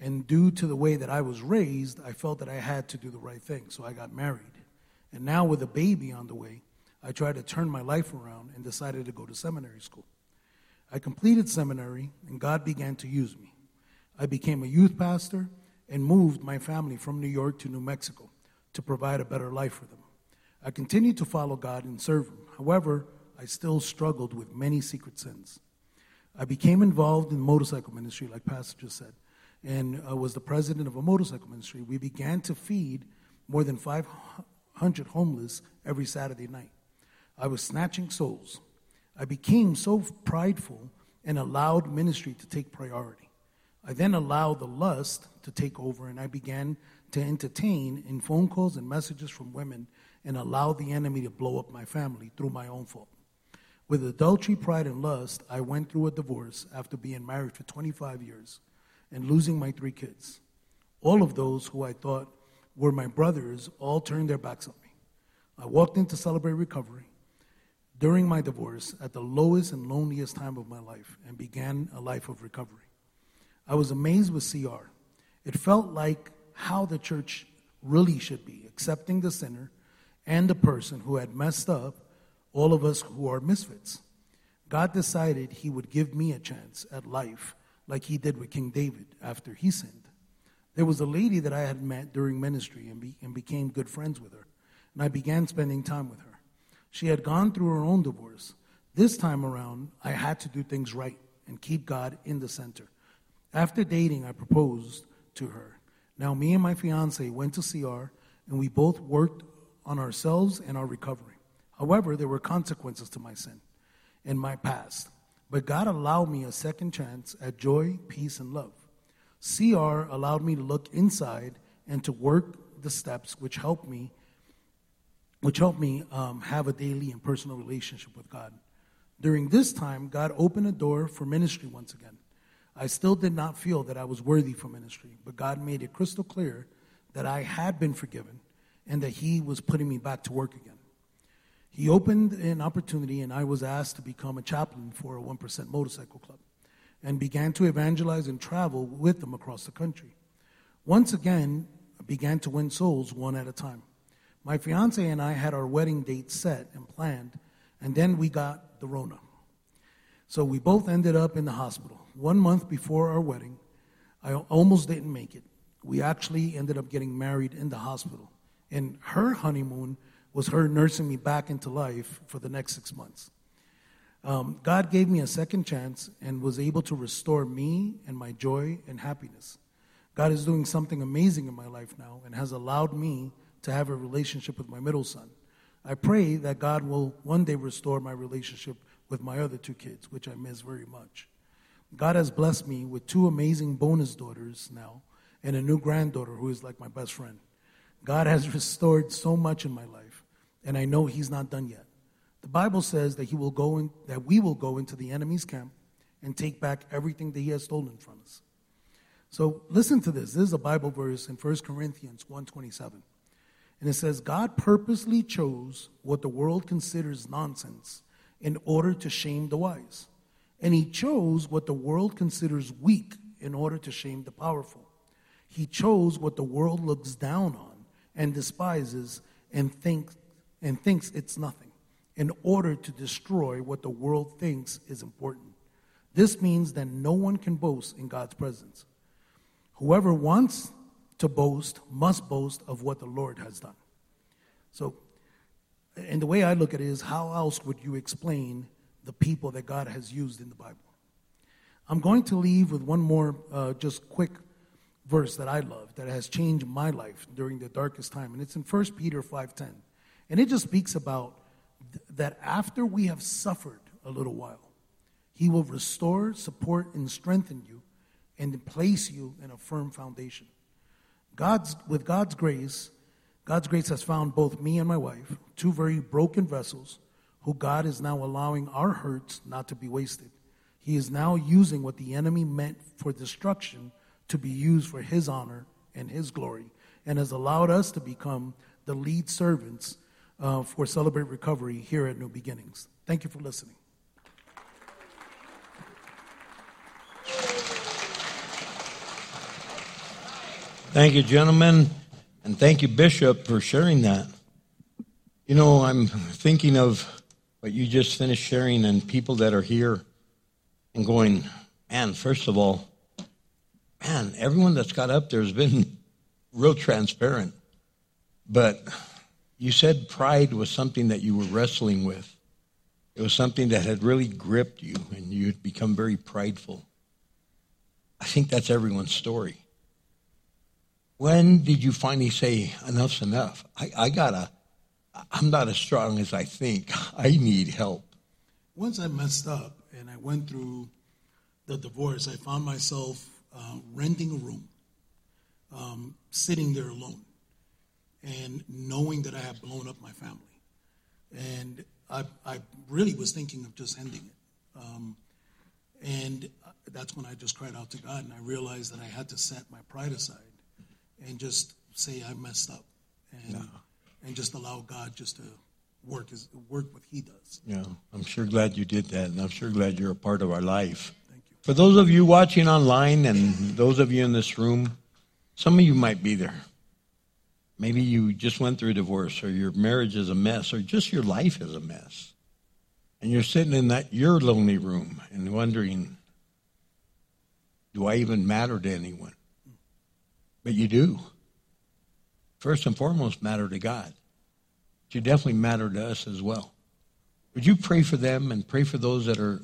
and due to the way that I was raised, I felt that I had to do the right thing, so I got married. And now with a baby on the way, I tried to turn my life around and decided to go to seminary school. I completed seminary, and God began to use me. I became a youth pastor and moved my family from New York to New Mexico to provide a better life for them. I continued to follow God and serve Him. However, I still struggled with many secret sins. I became involved in motorcycle ministry, like Pastor just said, and I was the president of a motorcycle ministry. We began to feed more than five hundred homeless every Saturday night. I was snatching souls. I became so prideful and allowed ministry to take priority. I then allowed the lust to take over, and I began to entertain in phone calls and messages from women and allowed the enemy to blow up my family through my own fault. With adultery, pride, and lust, I went through a divorce after being married for twenty-five years. And losing my three kids. All of those who I thought were my brothers all turned their backs on me. I walked into Celebrate Recovery during my divorce at the lowest and loneliest time of my life and began a life of recovery. I was amazed with C R. It felt like how the church really should be, accepting the sinner and the person who had messed up, all of us who are misfits. God decided He would give me a chance at life like He did with King David after he sinned. There was a lady that I had met during ministry and, be, and became good friends with her, and I began spending time with her. She had gone through her own divorce. This time around, I had to do things right and keep God in the center. After dating, I proposed to her. Now, me and my fiancé went to C R, and we both worked on ourselves and our recovery. However, there were consequences to my sin and my past. But God allowed me a second chance at joy, peace, and love. C R allowed me to look inside and to work the steps which helped me, which helped me um, have a daily and personal relationship with God. During this time, God opened a door for ministry once again. I still did not feel that I was worthy for ministry, but God made it crystal clear that I had been forgiven and that He was putting me back to work again. He opened an opportunity, and I was asked to become a chaplain for a one percent motorcycle club and began to evangelize and travel with them across the country. Once again, I began to win souls one at a time. My fiancé and I had our wedding date set and planned, and then we got the Rona. So we both ended up in the hospital. One month before our wedding, I almost didn't make it. We actually ended up getting married in the hospital. And her honeymoon was her nursing me back into life for the next six months. Um, God gave me a second chance and was able to restore me and my joy and happiness. God is doing something amazing in my life now and has allowed me to have a relationship with my middle son. I pray that God will one day restore my relationship with my other two kids, which I miss very much. God has blessed me with two amazing bonus daughters now and a new granddaughter who is like my best friend. God has restored so much in my life, and I know he's not done yet. The Bible says that he will go in, that we will go into the enemy's camp and take back everything that he has stolen from us. So listen to this. This is a Bible verse in First Corinthians one twenty-seven. And it says, God purposely chose what the world considers nonsense in order to shame the wise. And he chose what the world considers weak in order to shame the powerful. He chose what the world looks down on and despises and thinks and thinks it's nothing in order to destroy what the world thinks is important. This means that no one can boast in God's presence. Whoever wants to boast must boast of what the Lord has done. So, and the way I look at it is, how else would you explain the people that God has used in the Bible? I'm going to leave with one more uh, just quick verse that I love, that has changed my life during the darkest time, and it's in First Peter five ten. And it just speaks about th- that after we have suffered a little while, he will restore, support, and strengthen you, and place you in a firm foundation. God's, with God's grace, God's grace has found both me and my wife, two very broken vessels, who God is now allowing our hurts not to be wasted. He is now using what the enemy meant for destruction to be used for his honor and his glory, and has allowed us to become the lead servants uh, for Celebrate Recovery here at New Beginnings. Thank you for listening. Thank you, gentlemen, and thank you, Bishop, for sharing that. You know, I'm thinking of what you just finished sharing and people that are here and going, man, first of all, man, everyone that's got up there has been real transparent. But you said pride was something that you were wrestling with. It was something that had really gripped you, and you had become very prideful. I think that's everyone's story. When did you finally say, enough's enough? I, I gotta, I'm not as strong as I think. I need help. Once I messed up and I went through the divorce, I found myself uh, renting a room, um, sitting there alone, and knowing that I had blown up my family. And I, I really was thinking of just ending it. Um, and that's when I just cried out to God, and I realized that I had to set my pride aside and just say I messed up, and no. and just allow God just to work as work what he does. Yeah, I'm sure glad you did that, and I'm sure glad you're a part of our life. Thank you. For those of you watching online and those of you in this room, some of you might be there. Maybe you just went through a divorce, or your marriage is a mess, or just your life is a mess. And you're sitting in that your lonely room and wondering, do I even matter to anyone? But you do. First and foremost, matter to God. But you definitely matter to us as well. Would you pray for them and pray for those that are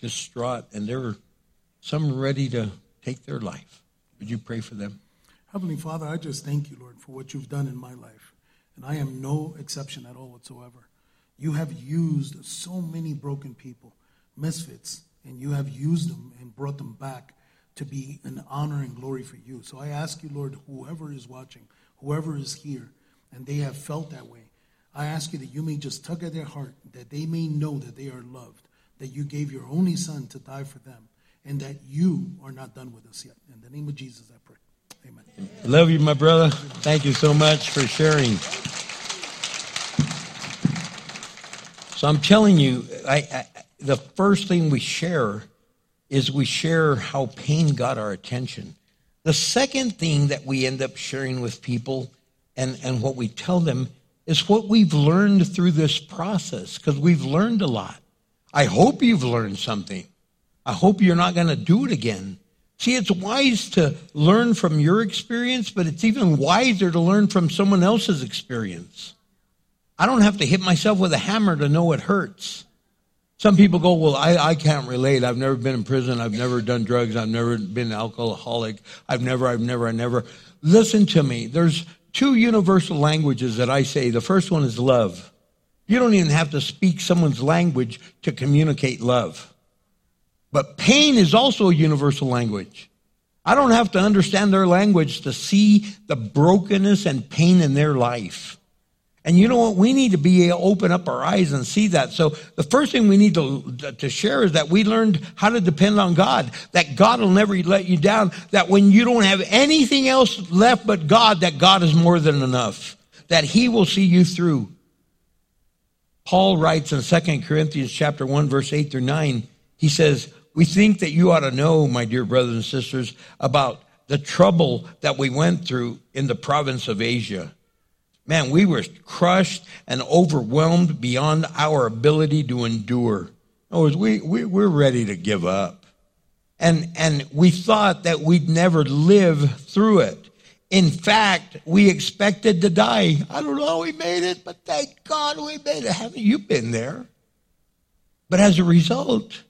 distraught and they're some ready to take their life? Would you pray for them? Heavenly Father, I just thank you, Lord, for what you've done in my life. And I am no exception at all whatsoever. You have used so many broken people, misfits, and you have used them and brought them back to be an honor and glory for you. So I ask you, Lord, whoever is watching, whoever is here, and they have felt that way, I ask you that you may just tug at their heart, that they may know that they are loved, that you gave your only son to die for them, and that you are not done with us yet. In the name of Jesus, I pray. Amen. Love you, my brother. Thank you so much for sharing. So I'm telling you, I, I, the first thing we share is we share how pain got our attention. The second thing that we end up sharing with people and, and what we tell them is what we've learned through this process, because we've learned a lot. I hope you've learned something. I hope you're not going to do it again. See, it's wise to learn from your experience, but it's even wiser to learn from someone else's experience. I don't have to hit myself with a hammer to know it hurts. Some people go, well, I, I can't relate. I've never been in prison. I've never done drugs. I've never been an alcoholic. I've never, I've never, I never. Listen to me. There's two universal languages that I say. The first one is love. You don't even have to speak someone's language to communicate love. But pain is also a universal language. I don't have to understand their language to see the brokenness and pain in their life. And you know what? We need to be able to open up our eyes and see that. So the first thing we need to, to share is that we learned how to depend on God, that God will never let you down, that when you don't have anything else left but God, that God is more than enough, that he will see you through. Paul writes in Second Corinthians chapter one, verse eight through nine, he says, "We think that you ought to know, my dear brothers and sisters, about the trouble that we went through in the province of Asia. Man, we were crushed and overwhelmed beyond our ability to endure." In other words, we, we, we're ready to give up. And, and we thought that we'd never live through it. In fact, we expected to die. I don't know how we made it, but thank God we made it. Haven't you been there? But as a result,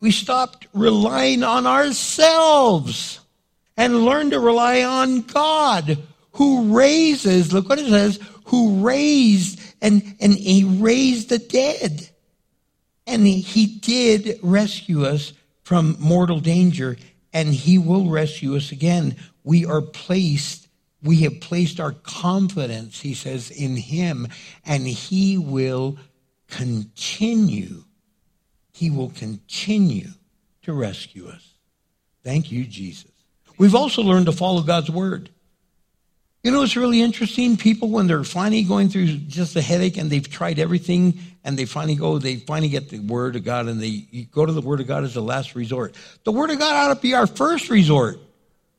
we stopped relying on ourselves and learned to rely on God, who raises, look what it says, who raised, and, and he raised the dead. And he did rescue us from mortal danger, and he will rescue us again. We are placed, we have placed our confidence, he says, in him, and he will continue. He will continue to rescue us. Thank you, Jesus. We've also learned to follow God's word. You know, it's really interesting. People, when they're finally going through just a headache and they've tried everything and they finally go, they finally get the word of God, and they you go to the word of God as the last resort. The word of God ought to be our first resort.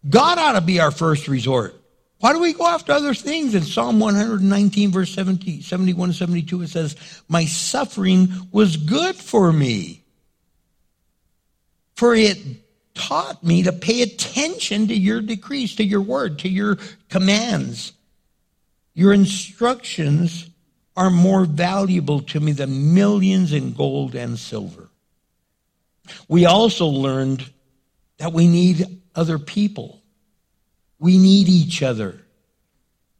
God ought to be our first resort. Why do we go after other things? In Psalm one nineteen, verse seventy, seventy-one, seventy-two, it says, "My suffering was good for me, for it taught me to pay attention to your decrees, to your word, to your commands. Your instructions are more valuable to me than millions in gold and silver." We also learned that we need other people. We need each other.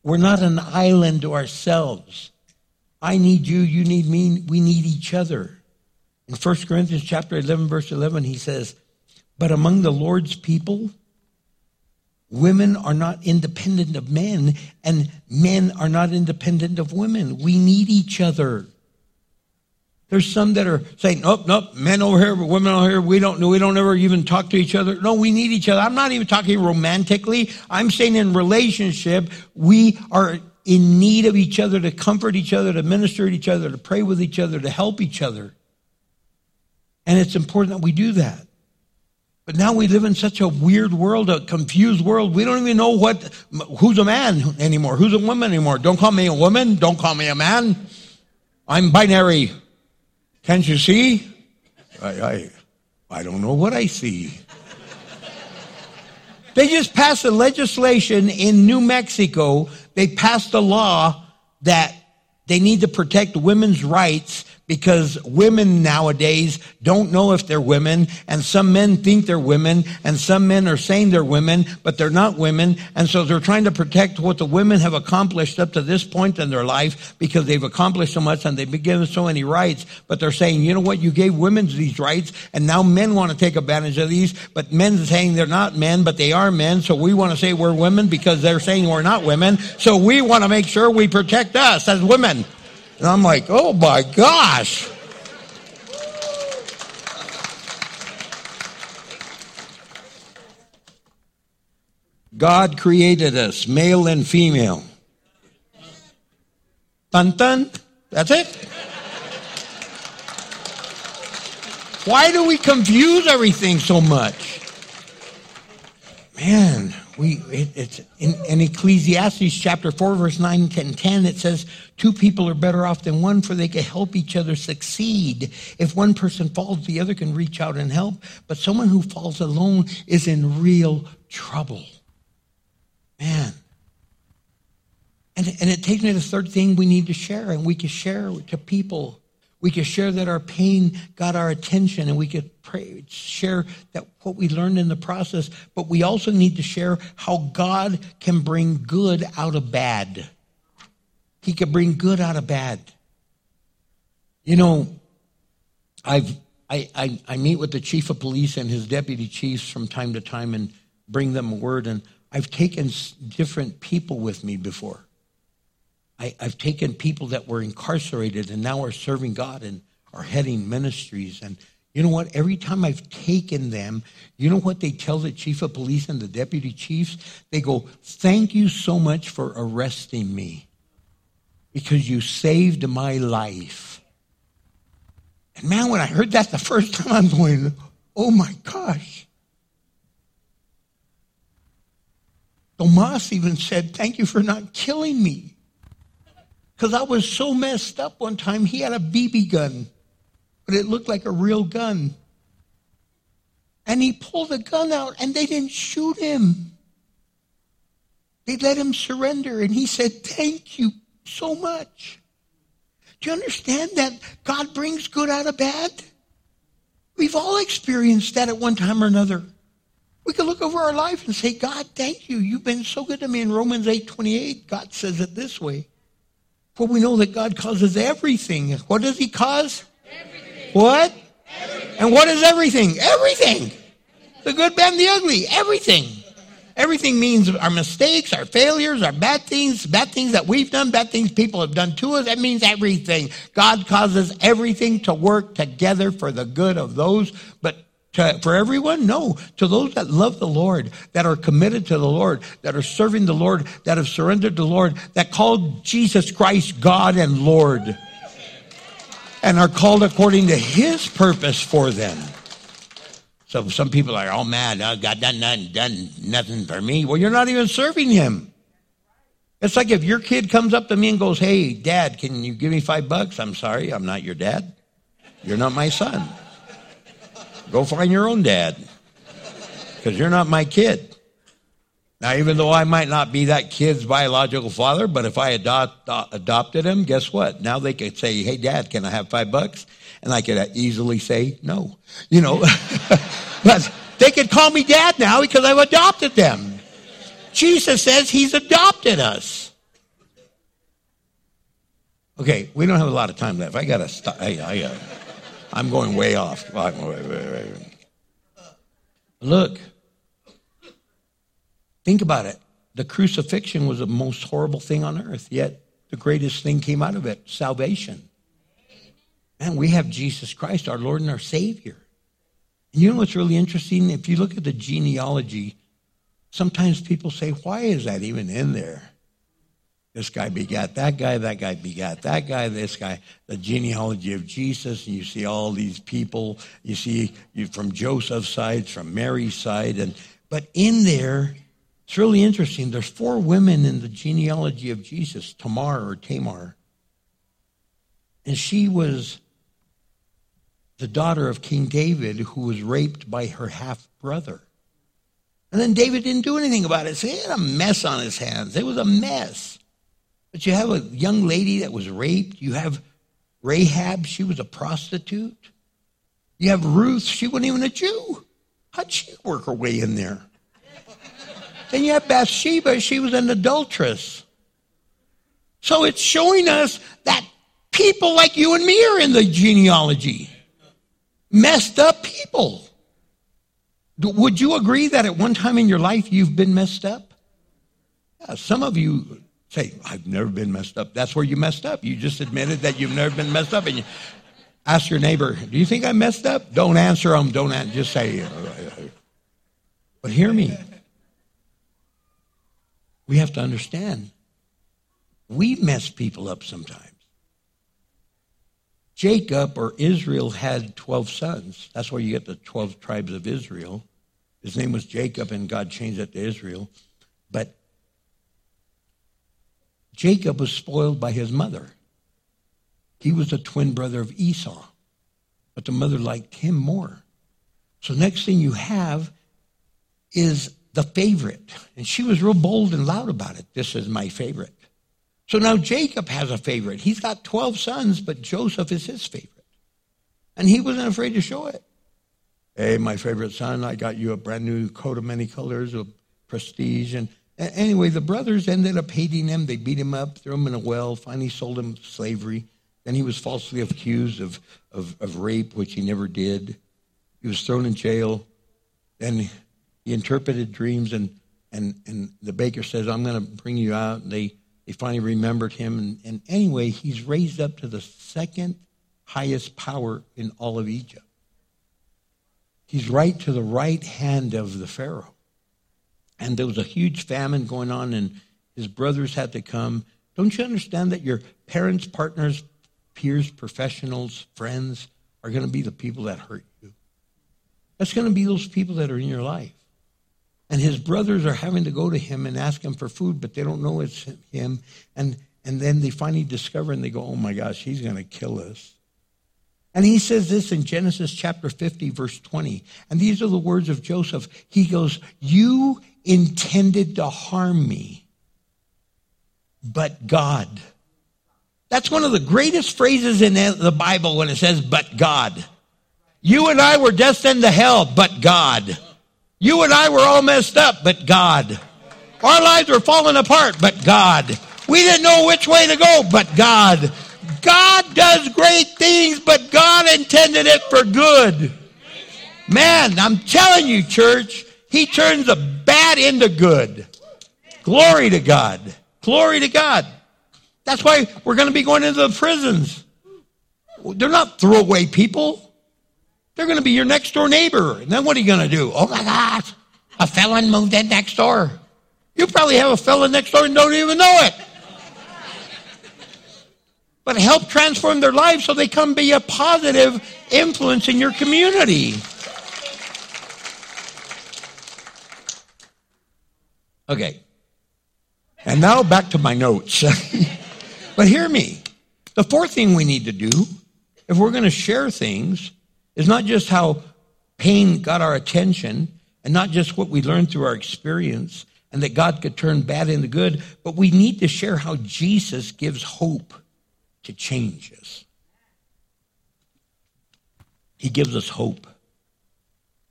We're not an island to ourselves. I need you, you need me, we need each other. In First Corinthians chapter eleven, verse eleven, he says, "But among the Lord's people, women are not independent of men, and men are not independent of women." We need each other. There's some that are saying, "Nope, nope, men over here, but women over here. We don't, we don't ever even talk to each other." No, we need each other. I'm not even talking romantically. I'm saying in relationship, we are in need of each other to comfort each other, to minister to each other, to pray with each other, to help each other. And it's important that we do that. But now we live in such a weird world, a confused world. We don't even know what who's a man anymore, who's a woman anymore. Don't call me a woman. Don't call me a man. I'm binary. Can't you see? I I, I don't know what I see. They just passed a legislation in New Mexico. They passed a law that they need to protect women's rights, because women nowadays don't know if they're women, and some men think they're women, and some men are saying they're women, but they're not women. And so they're trying to protect what the women have accomplished up to this point in their life, because they've accomplished so much and they've been given so many rights. But they're saying, you know what, you gave women these rights, and now men want to take advantage of these, but men are saying they're not men, but they are men. So we want to say we're women because they're saying we're not women. So we want to make sure we protect us as women. And I'm like, oh, my gosh. God created us, male and female. Dun-dun. That's it. Why do we confuse everything so much? Man, we it, it's in, in Ecclesiastes chapter four, verse nine and ten, it says, "Two people are better off than one, for they can help each other succeed. If one person falls, the other can reach out and help. But someone who falls alone is in real trouble." Man. And, and it takes me to the third thing we need to share, and we can share to people. We can share that our pain got our attention, and we could pray, share that what we learned in the process, but we also need to share how God can bring good out of bad. He can bring good out of bad. You know, I've, I, I, I meet with the chief of police and his deputy chiefs from time to time and bring them a word. And I've taken different people with me before. I, I've taken people that were incarcerated and now are serving God and are heading ministries. And you know what? Every time I've taken them, you know what they tell the chief of police and the deputy chiefs? They go, thank you so much for arresting me because you saved my life. And man, when I heard that the first time, I'm going, oh my gosh. Tomas even said, thank you for not killing me. Because I was so messed up one time, he had a B B gun, but it looked like a real gun. And he pulled the gun out, and they didn't shoot him. They let him surrender, and he said, thank you so much. Do you understand that God brings good out of bad? We've all experienced that at one time or another. We can look over our life and say, God, thank you. You've been so good to me. In Romans eight twenty-eight, God says it this way. For we know that God causes everything. What does he cause? Everything. What? Everything. And what is everything? Everything. The good, bad, and the ugly. Everything. Everything means our mistakes, our failures, our bad things, bad things that we've done, bad things people have done to us. That means everything. God causes everything to work together for the good of those. But to, for everyone? No. To those that love the Lord, that are committed to the Lord, that are serving the Lord, that have surrendered to the Lord, that called Jesus Christ God and Lord, and are called according to his purpose for them. So some people are all mad. Oh, God done nothing, done nothing for me. Well, you're not even serving him. It's like if your kid comes up to me and goes, hey, Dad, can you give me five bucks? I'm sorry, I'm not your dad. You're not my son. Go find your own dad because you're not my kid. Now, even though I might not be that kid's biological father, but if I adopt, uh, adopted him, guess what? Now they could say, hey, Dad, can I have five bucks? And I could easily say no, you know. But they could call me Dad now because I've adopted them. Jesus says he's adopted us. Okay, we don't have a lot of time left. I got to stop. I, I, uh, I'm going way off. Look. Think about it. The crucifixion was the most horrible thing on earth, yet the greatest thing came out of it, salvation. Man, we have Jesus Christ, our Lord and our Savior. And you know what's really interesting? If you look at the genealogy, sometimes people say, why is that even in there? This guy begat that guy, that guy begat that guy, this guy. The genealogy of Jesus, and you see all these people. You see you from Joseph's side, from Mary's side. and But in there... It's really interesting. There's four women in the genealogy of Jesus, Tamar or Tamar. And she was the daughter of King David, who was raped by her half-brother. And then David didn't do anything about it. So he had a mess on his hands. It was a mess. But you have a young lady that was raped. You have Rahab. She was a prostitute. You have Ruth. She wasn't even a Jew. How'd she work her way in there? Then you have Bathsheba, she was an adulteress. So it's showing us that people like you and me are in the genealogy. Messed up people. Would you agree that at one time in your life you've been messed up? Yeah, some of you say, I've never been messed up. That's where you messed up. You just admitted that you've never been messed up. And you ask your neighbor, do you think I messed up? Don't answer them. Don't answer. Just say, but hear me. We have to understand, we mess people up sometimes. Jacob or Israel had twelve sons. That's where you get the twelve tribes of Israel. His name was Jacob, and God changed it to Israel. But Jacob was spoiled by his mother. He was the twin brother of Esau, but the mother liked him more. So next thing you have is the favorite. And she was real bold and loud about it. This is my favorite. So now Jacob has a favorite. He's got twelve sons, but Joseph is his favorite. And he wasn't afraid to show it. Hey, my favorite son, I got you a brand new coat of many colors of prestige. And anyway, the brothers ended up hating him. They beat him up, threw him in a well, finally sold him to slavery. Then he was falsely accused of, of, of rape, which he never did. He was thrown in jail. Then he interpreted dreams, and and, and the baker says, I'm going to bring you out. And they, they finally remembered him. And, and anyway, he's raised up to the second highest power in all of Egypt. He's right to the right hand of the Pharaoh. And there was a huge famine going on, and his brothers had to come. Don't you understand that your parents, partners, peers, professionals, friends are going to be the people that hurt you? That's going to be those people that are in your life. And his brothers are having to go to him and ask him for food, but they don't know it's him. And and then they finally discover, and they go, oh, my gosh, he's going to kill us. And he says this in Genesis chapter fifty, verse twenty. And these are the words of Joseph. He goes, you intended to harm me, but God. That's one of the greatest phrases in the Bible when it says, but God. You and I were destined to hell, but God. You and I were all messed up, but God. Our lives were falling apart, but God. We didn't know which way to go, but God. God does great things, but God intended it for good. Man, I'm telling you, church, he turns the bad into good. Glory to God. Glory to God. That's why we're going to be going into the prisons. They're not throwaway people. They're going to be your next door neighbor. And then what are you going to do? Oh, my gosh, a felon moved in next door. You probably have a felon next door and don't even know it. But help transform their lives so they come be a positive influence in your community. Okay. And now back to my notes. But hear me. The fourth thing we need to do, if we're going to share things, is not just how pain got our attention and not just what we learned through our experience and that God could turn bad into good, but we need to share how Jesus gives hope to change us. He gives us hope.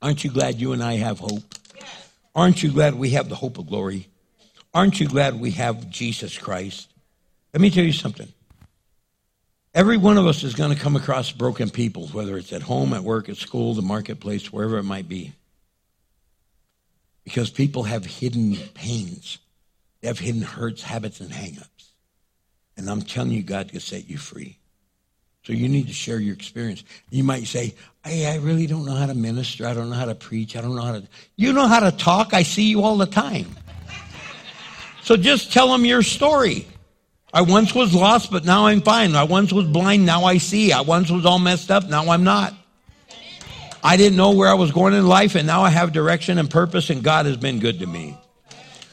Aren't you glad you and I have hope? Yes. Aren't you glad we have the hope of glory? Aren't you glad we have Jesus Christ? Let me tell you something. Every one of us is going to come across broken people, whether it's at home, at work, at school, the marketplace, wherever it might be. Because people have hidden pains. They have hidden hurts, habits, and hang-ups. And I'm telling you, God can set you free. So you need to share your experience. You might say, hey, I really don't know how to minister. I don't know how to preach. I don't know how to. You know how to talk. I see you all the time. So just tell them your story. I once was lost, but now I'm fine. I once was blind. Now I see. I once was all messed up. Now I'm not. I didn't know where I was going in life, and now I have direction and purpose, and God has been good to me.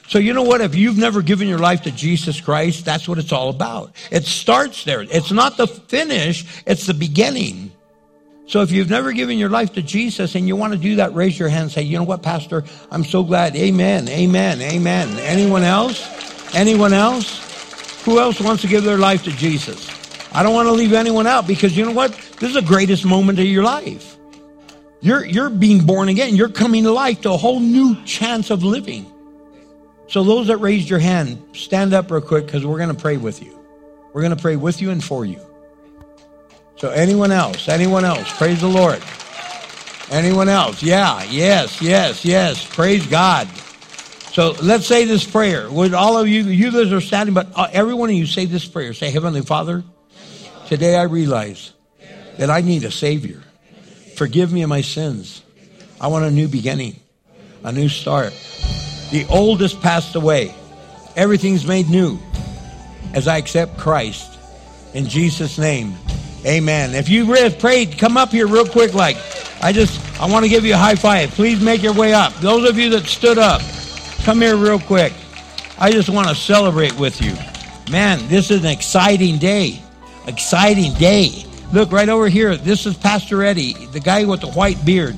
So you know what? If you've never given your life to Jesus Christ, that's what it's all about. It starts there. It's not the finish. It's the beginning. So if you've never given your life to Jesus and you want to do that, raise your hand and say, you know what, Pastor? I'm so glad. Amen. Amen. Amen. Anyone else? Anyone else? Who else wants to give their life to Jesus? I don't want to leave anyone out because you know what? This is the greatest moment of your life. You're, you're being born again. You're coming to life to a whole new chance of living. So those that raised your hand, stand up real quick because we're going to pray with you. We're going to pray with you and for you. So anyone else? Anyone else? Praise the Lord. Anyone else? Yeah, yes, yes, yes. Praise God. So let's say this prayer. Would all of you, you guys are standing, but every one of you say this prayer. Say, Heavenly Father, today I realize that I need a Savior. Forgive me of my sins. I want a new beginning, a new start. The old has passed away. Everything's made new as I accept Christ. In Jesus' name, amen. If you prayed, come up here real quick. Like, I just, I want to give you a high five. Please make your way up. Those of you that stood up, come here real quick. I just want to celebrate with you. Man, this is an exciting day. Exciting day. Look, right over here, this is Pastor Eddie, the guy with the white beard.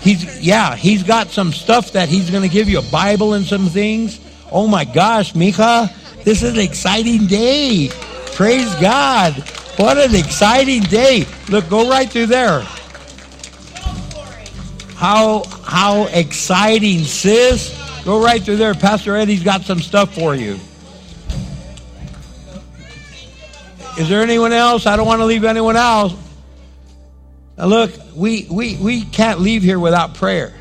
He's, yeah, he's got some stuff that he's going to give you, a Bible and some things. Oh, my gosh, Mika, this is an exciting day. Praise God. What an exciting day. Look, go right through there. How how exciting, sis. Go right through there. Pastor Eddie's got some stuff for you. Is there anyone else? I don't want to leave anyone out. Now look, we, we, we can't leave here without prayer.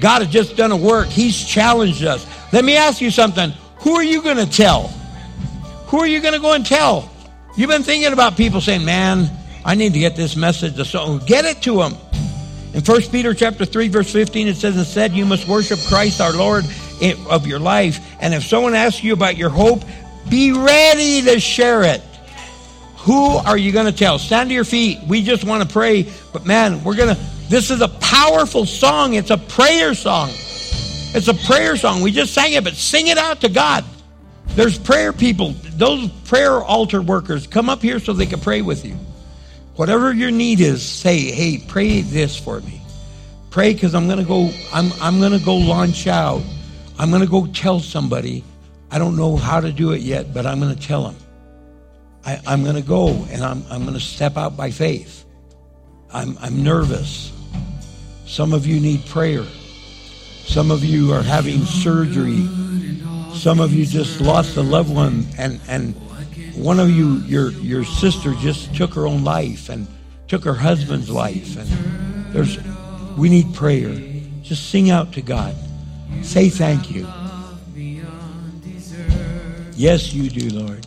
God has just done a work. He's challenged us. Let me ask you something. Who are you going to tell? Who are you going to go and tell? You've been thinking about people saying, man, I need to get this message to someone. Get it to them. In First Peter chapter three, verse fifteen, it says, instead, you must worship Christ our Lord of your life. And if someone asks you about your hope, be ready to share it. Who are you going to tell? Stand to your feet. We just want to pray. But man, we're going to, this is a powerful song. It's a prayer song. It's a prayer song. We just sang it, but sing it out to God. There's prayer people. Those prayer altar workers, come up here so they can pray with you. Whatever your need is, say, hey, pray this for me. Pray because I'm going to go, I'm, I'm going to go launch out. I'm going to go tell somebody. I don't know how to do it yet, but I'm going to tell them. I, I'm going to go and I'm, I'm going to step out by faith. I'm, I'm nervous. Some of you need prayer. Some of you are having surgery. Some of you just lost a loved one, and, and one of you, your your sister just took her own life and took her husband's life. And there's, we need prayer. Just sing out to God. Say thank you. Yes, you do, Lord.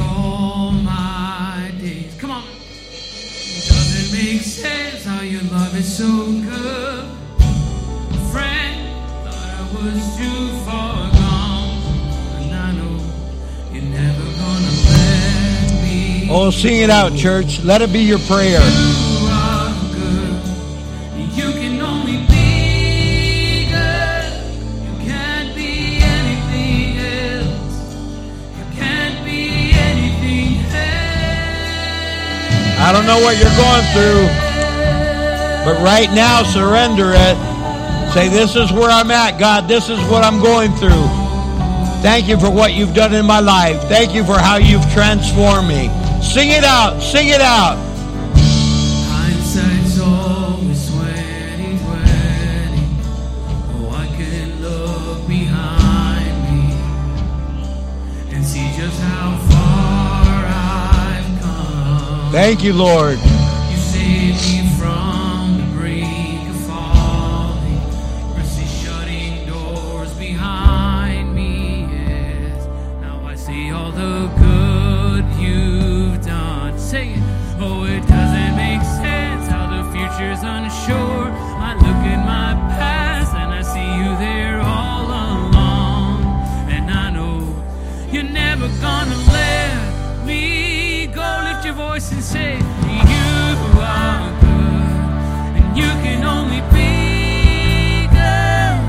All my days. Come on. Doesn't make sense how your love is so good. A friend, thought I was too far gone, and I know you're never gonna let me. Oh, sing it out, church. Let it be your prayer. You are good. You can only be good. You can't be anything else. You can't be anything else. I don't know what you're going through, but right now surrender it. Say, this is where I'm at, God. This is what I'm going through. Thank you for what you've done in my life. Thank you for how you've transformed me. Sing it out. Sing it out. Thank you, Lord. You saved me from the brink of falling, mercy shutting doors behind me. Yes, now I see all the good you've done. Say it. Oh, it doesn't make sense how the future's unsure. I look at my past and I see you there all along, and I know you're never gonna let me. Lift your voice and say, you are good, and you can only be good.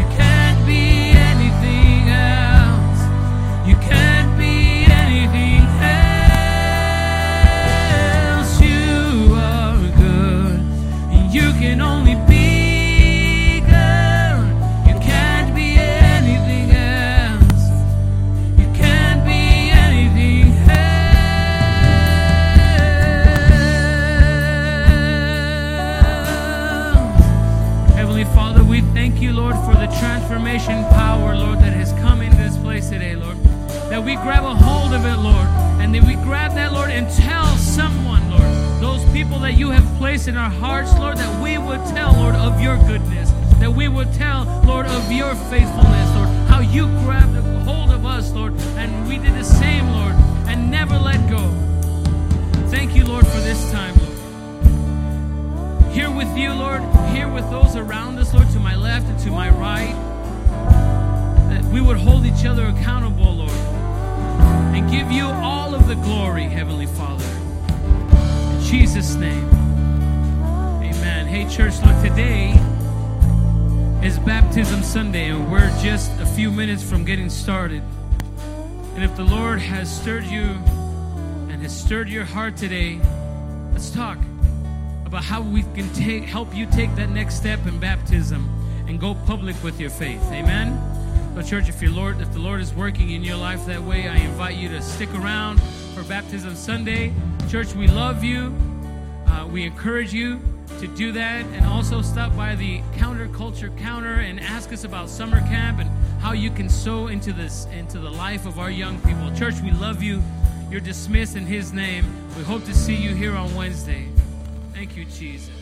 You can't be anything else. You can't be anything else. You are good, and you can only be good. You can't be anything else. You can't be anything else. Thank you, Lord, for the transformation power, Lord, that has come into this place today, Lord. That we grab a hold of it, Lord, and that we grab that, Lord, and tell someone, Lord, those people that you have placed in our hearts, Lord, that we would tell, Lord, of your goodness, that we would tell, Lord, of your faithfulness, Lord, how you grabbed a hold of us, Lord, and we did the same, Lord, and never let go. Thank you, Lord, for this time, Lord. Here with you, Lord, here with those around us, Lord, to my left and to my right, that we would hold each other accountable, Lord, and give you all of the glory, Heavenly Father. In Jesus' name, amen. Hey, church, look, today is Baptism Sunday, and we're just a few minutes from getting started. And if the Lord has stirred you and has stirred your heart today, let's talk about how we can take, help you take that next step in baptism and go public with your faith. Amen? So church, if, your Lord, if the Lord is working in your life that way, I invite you to stick around for Baptism Sunday. Church, we love you. Uh, we encourage you. to do that, and also stop by the Counterculture Counter and ask us about summer camp and how you can sow into this, into the life of our young people. Church, we love you. You're dismissed in His name. We hope to see you here on Wednesday. Thank you, Jesus.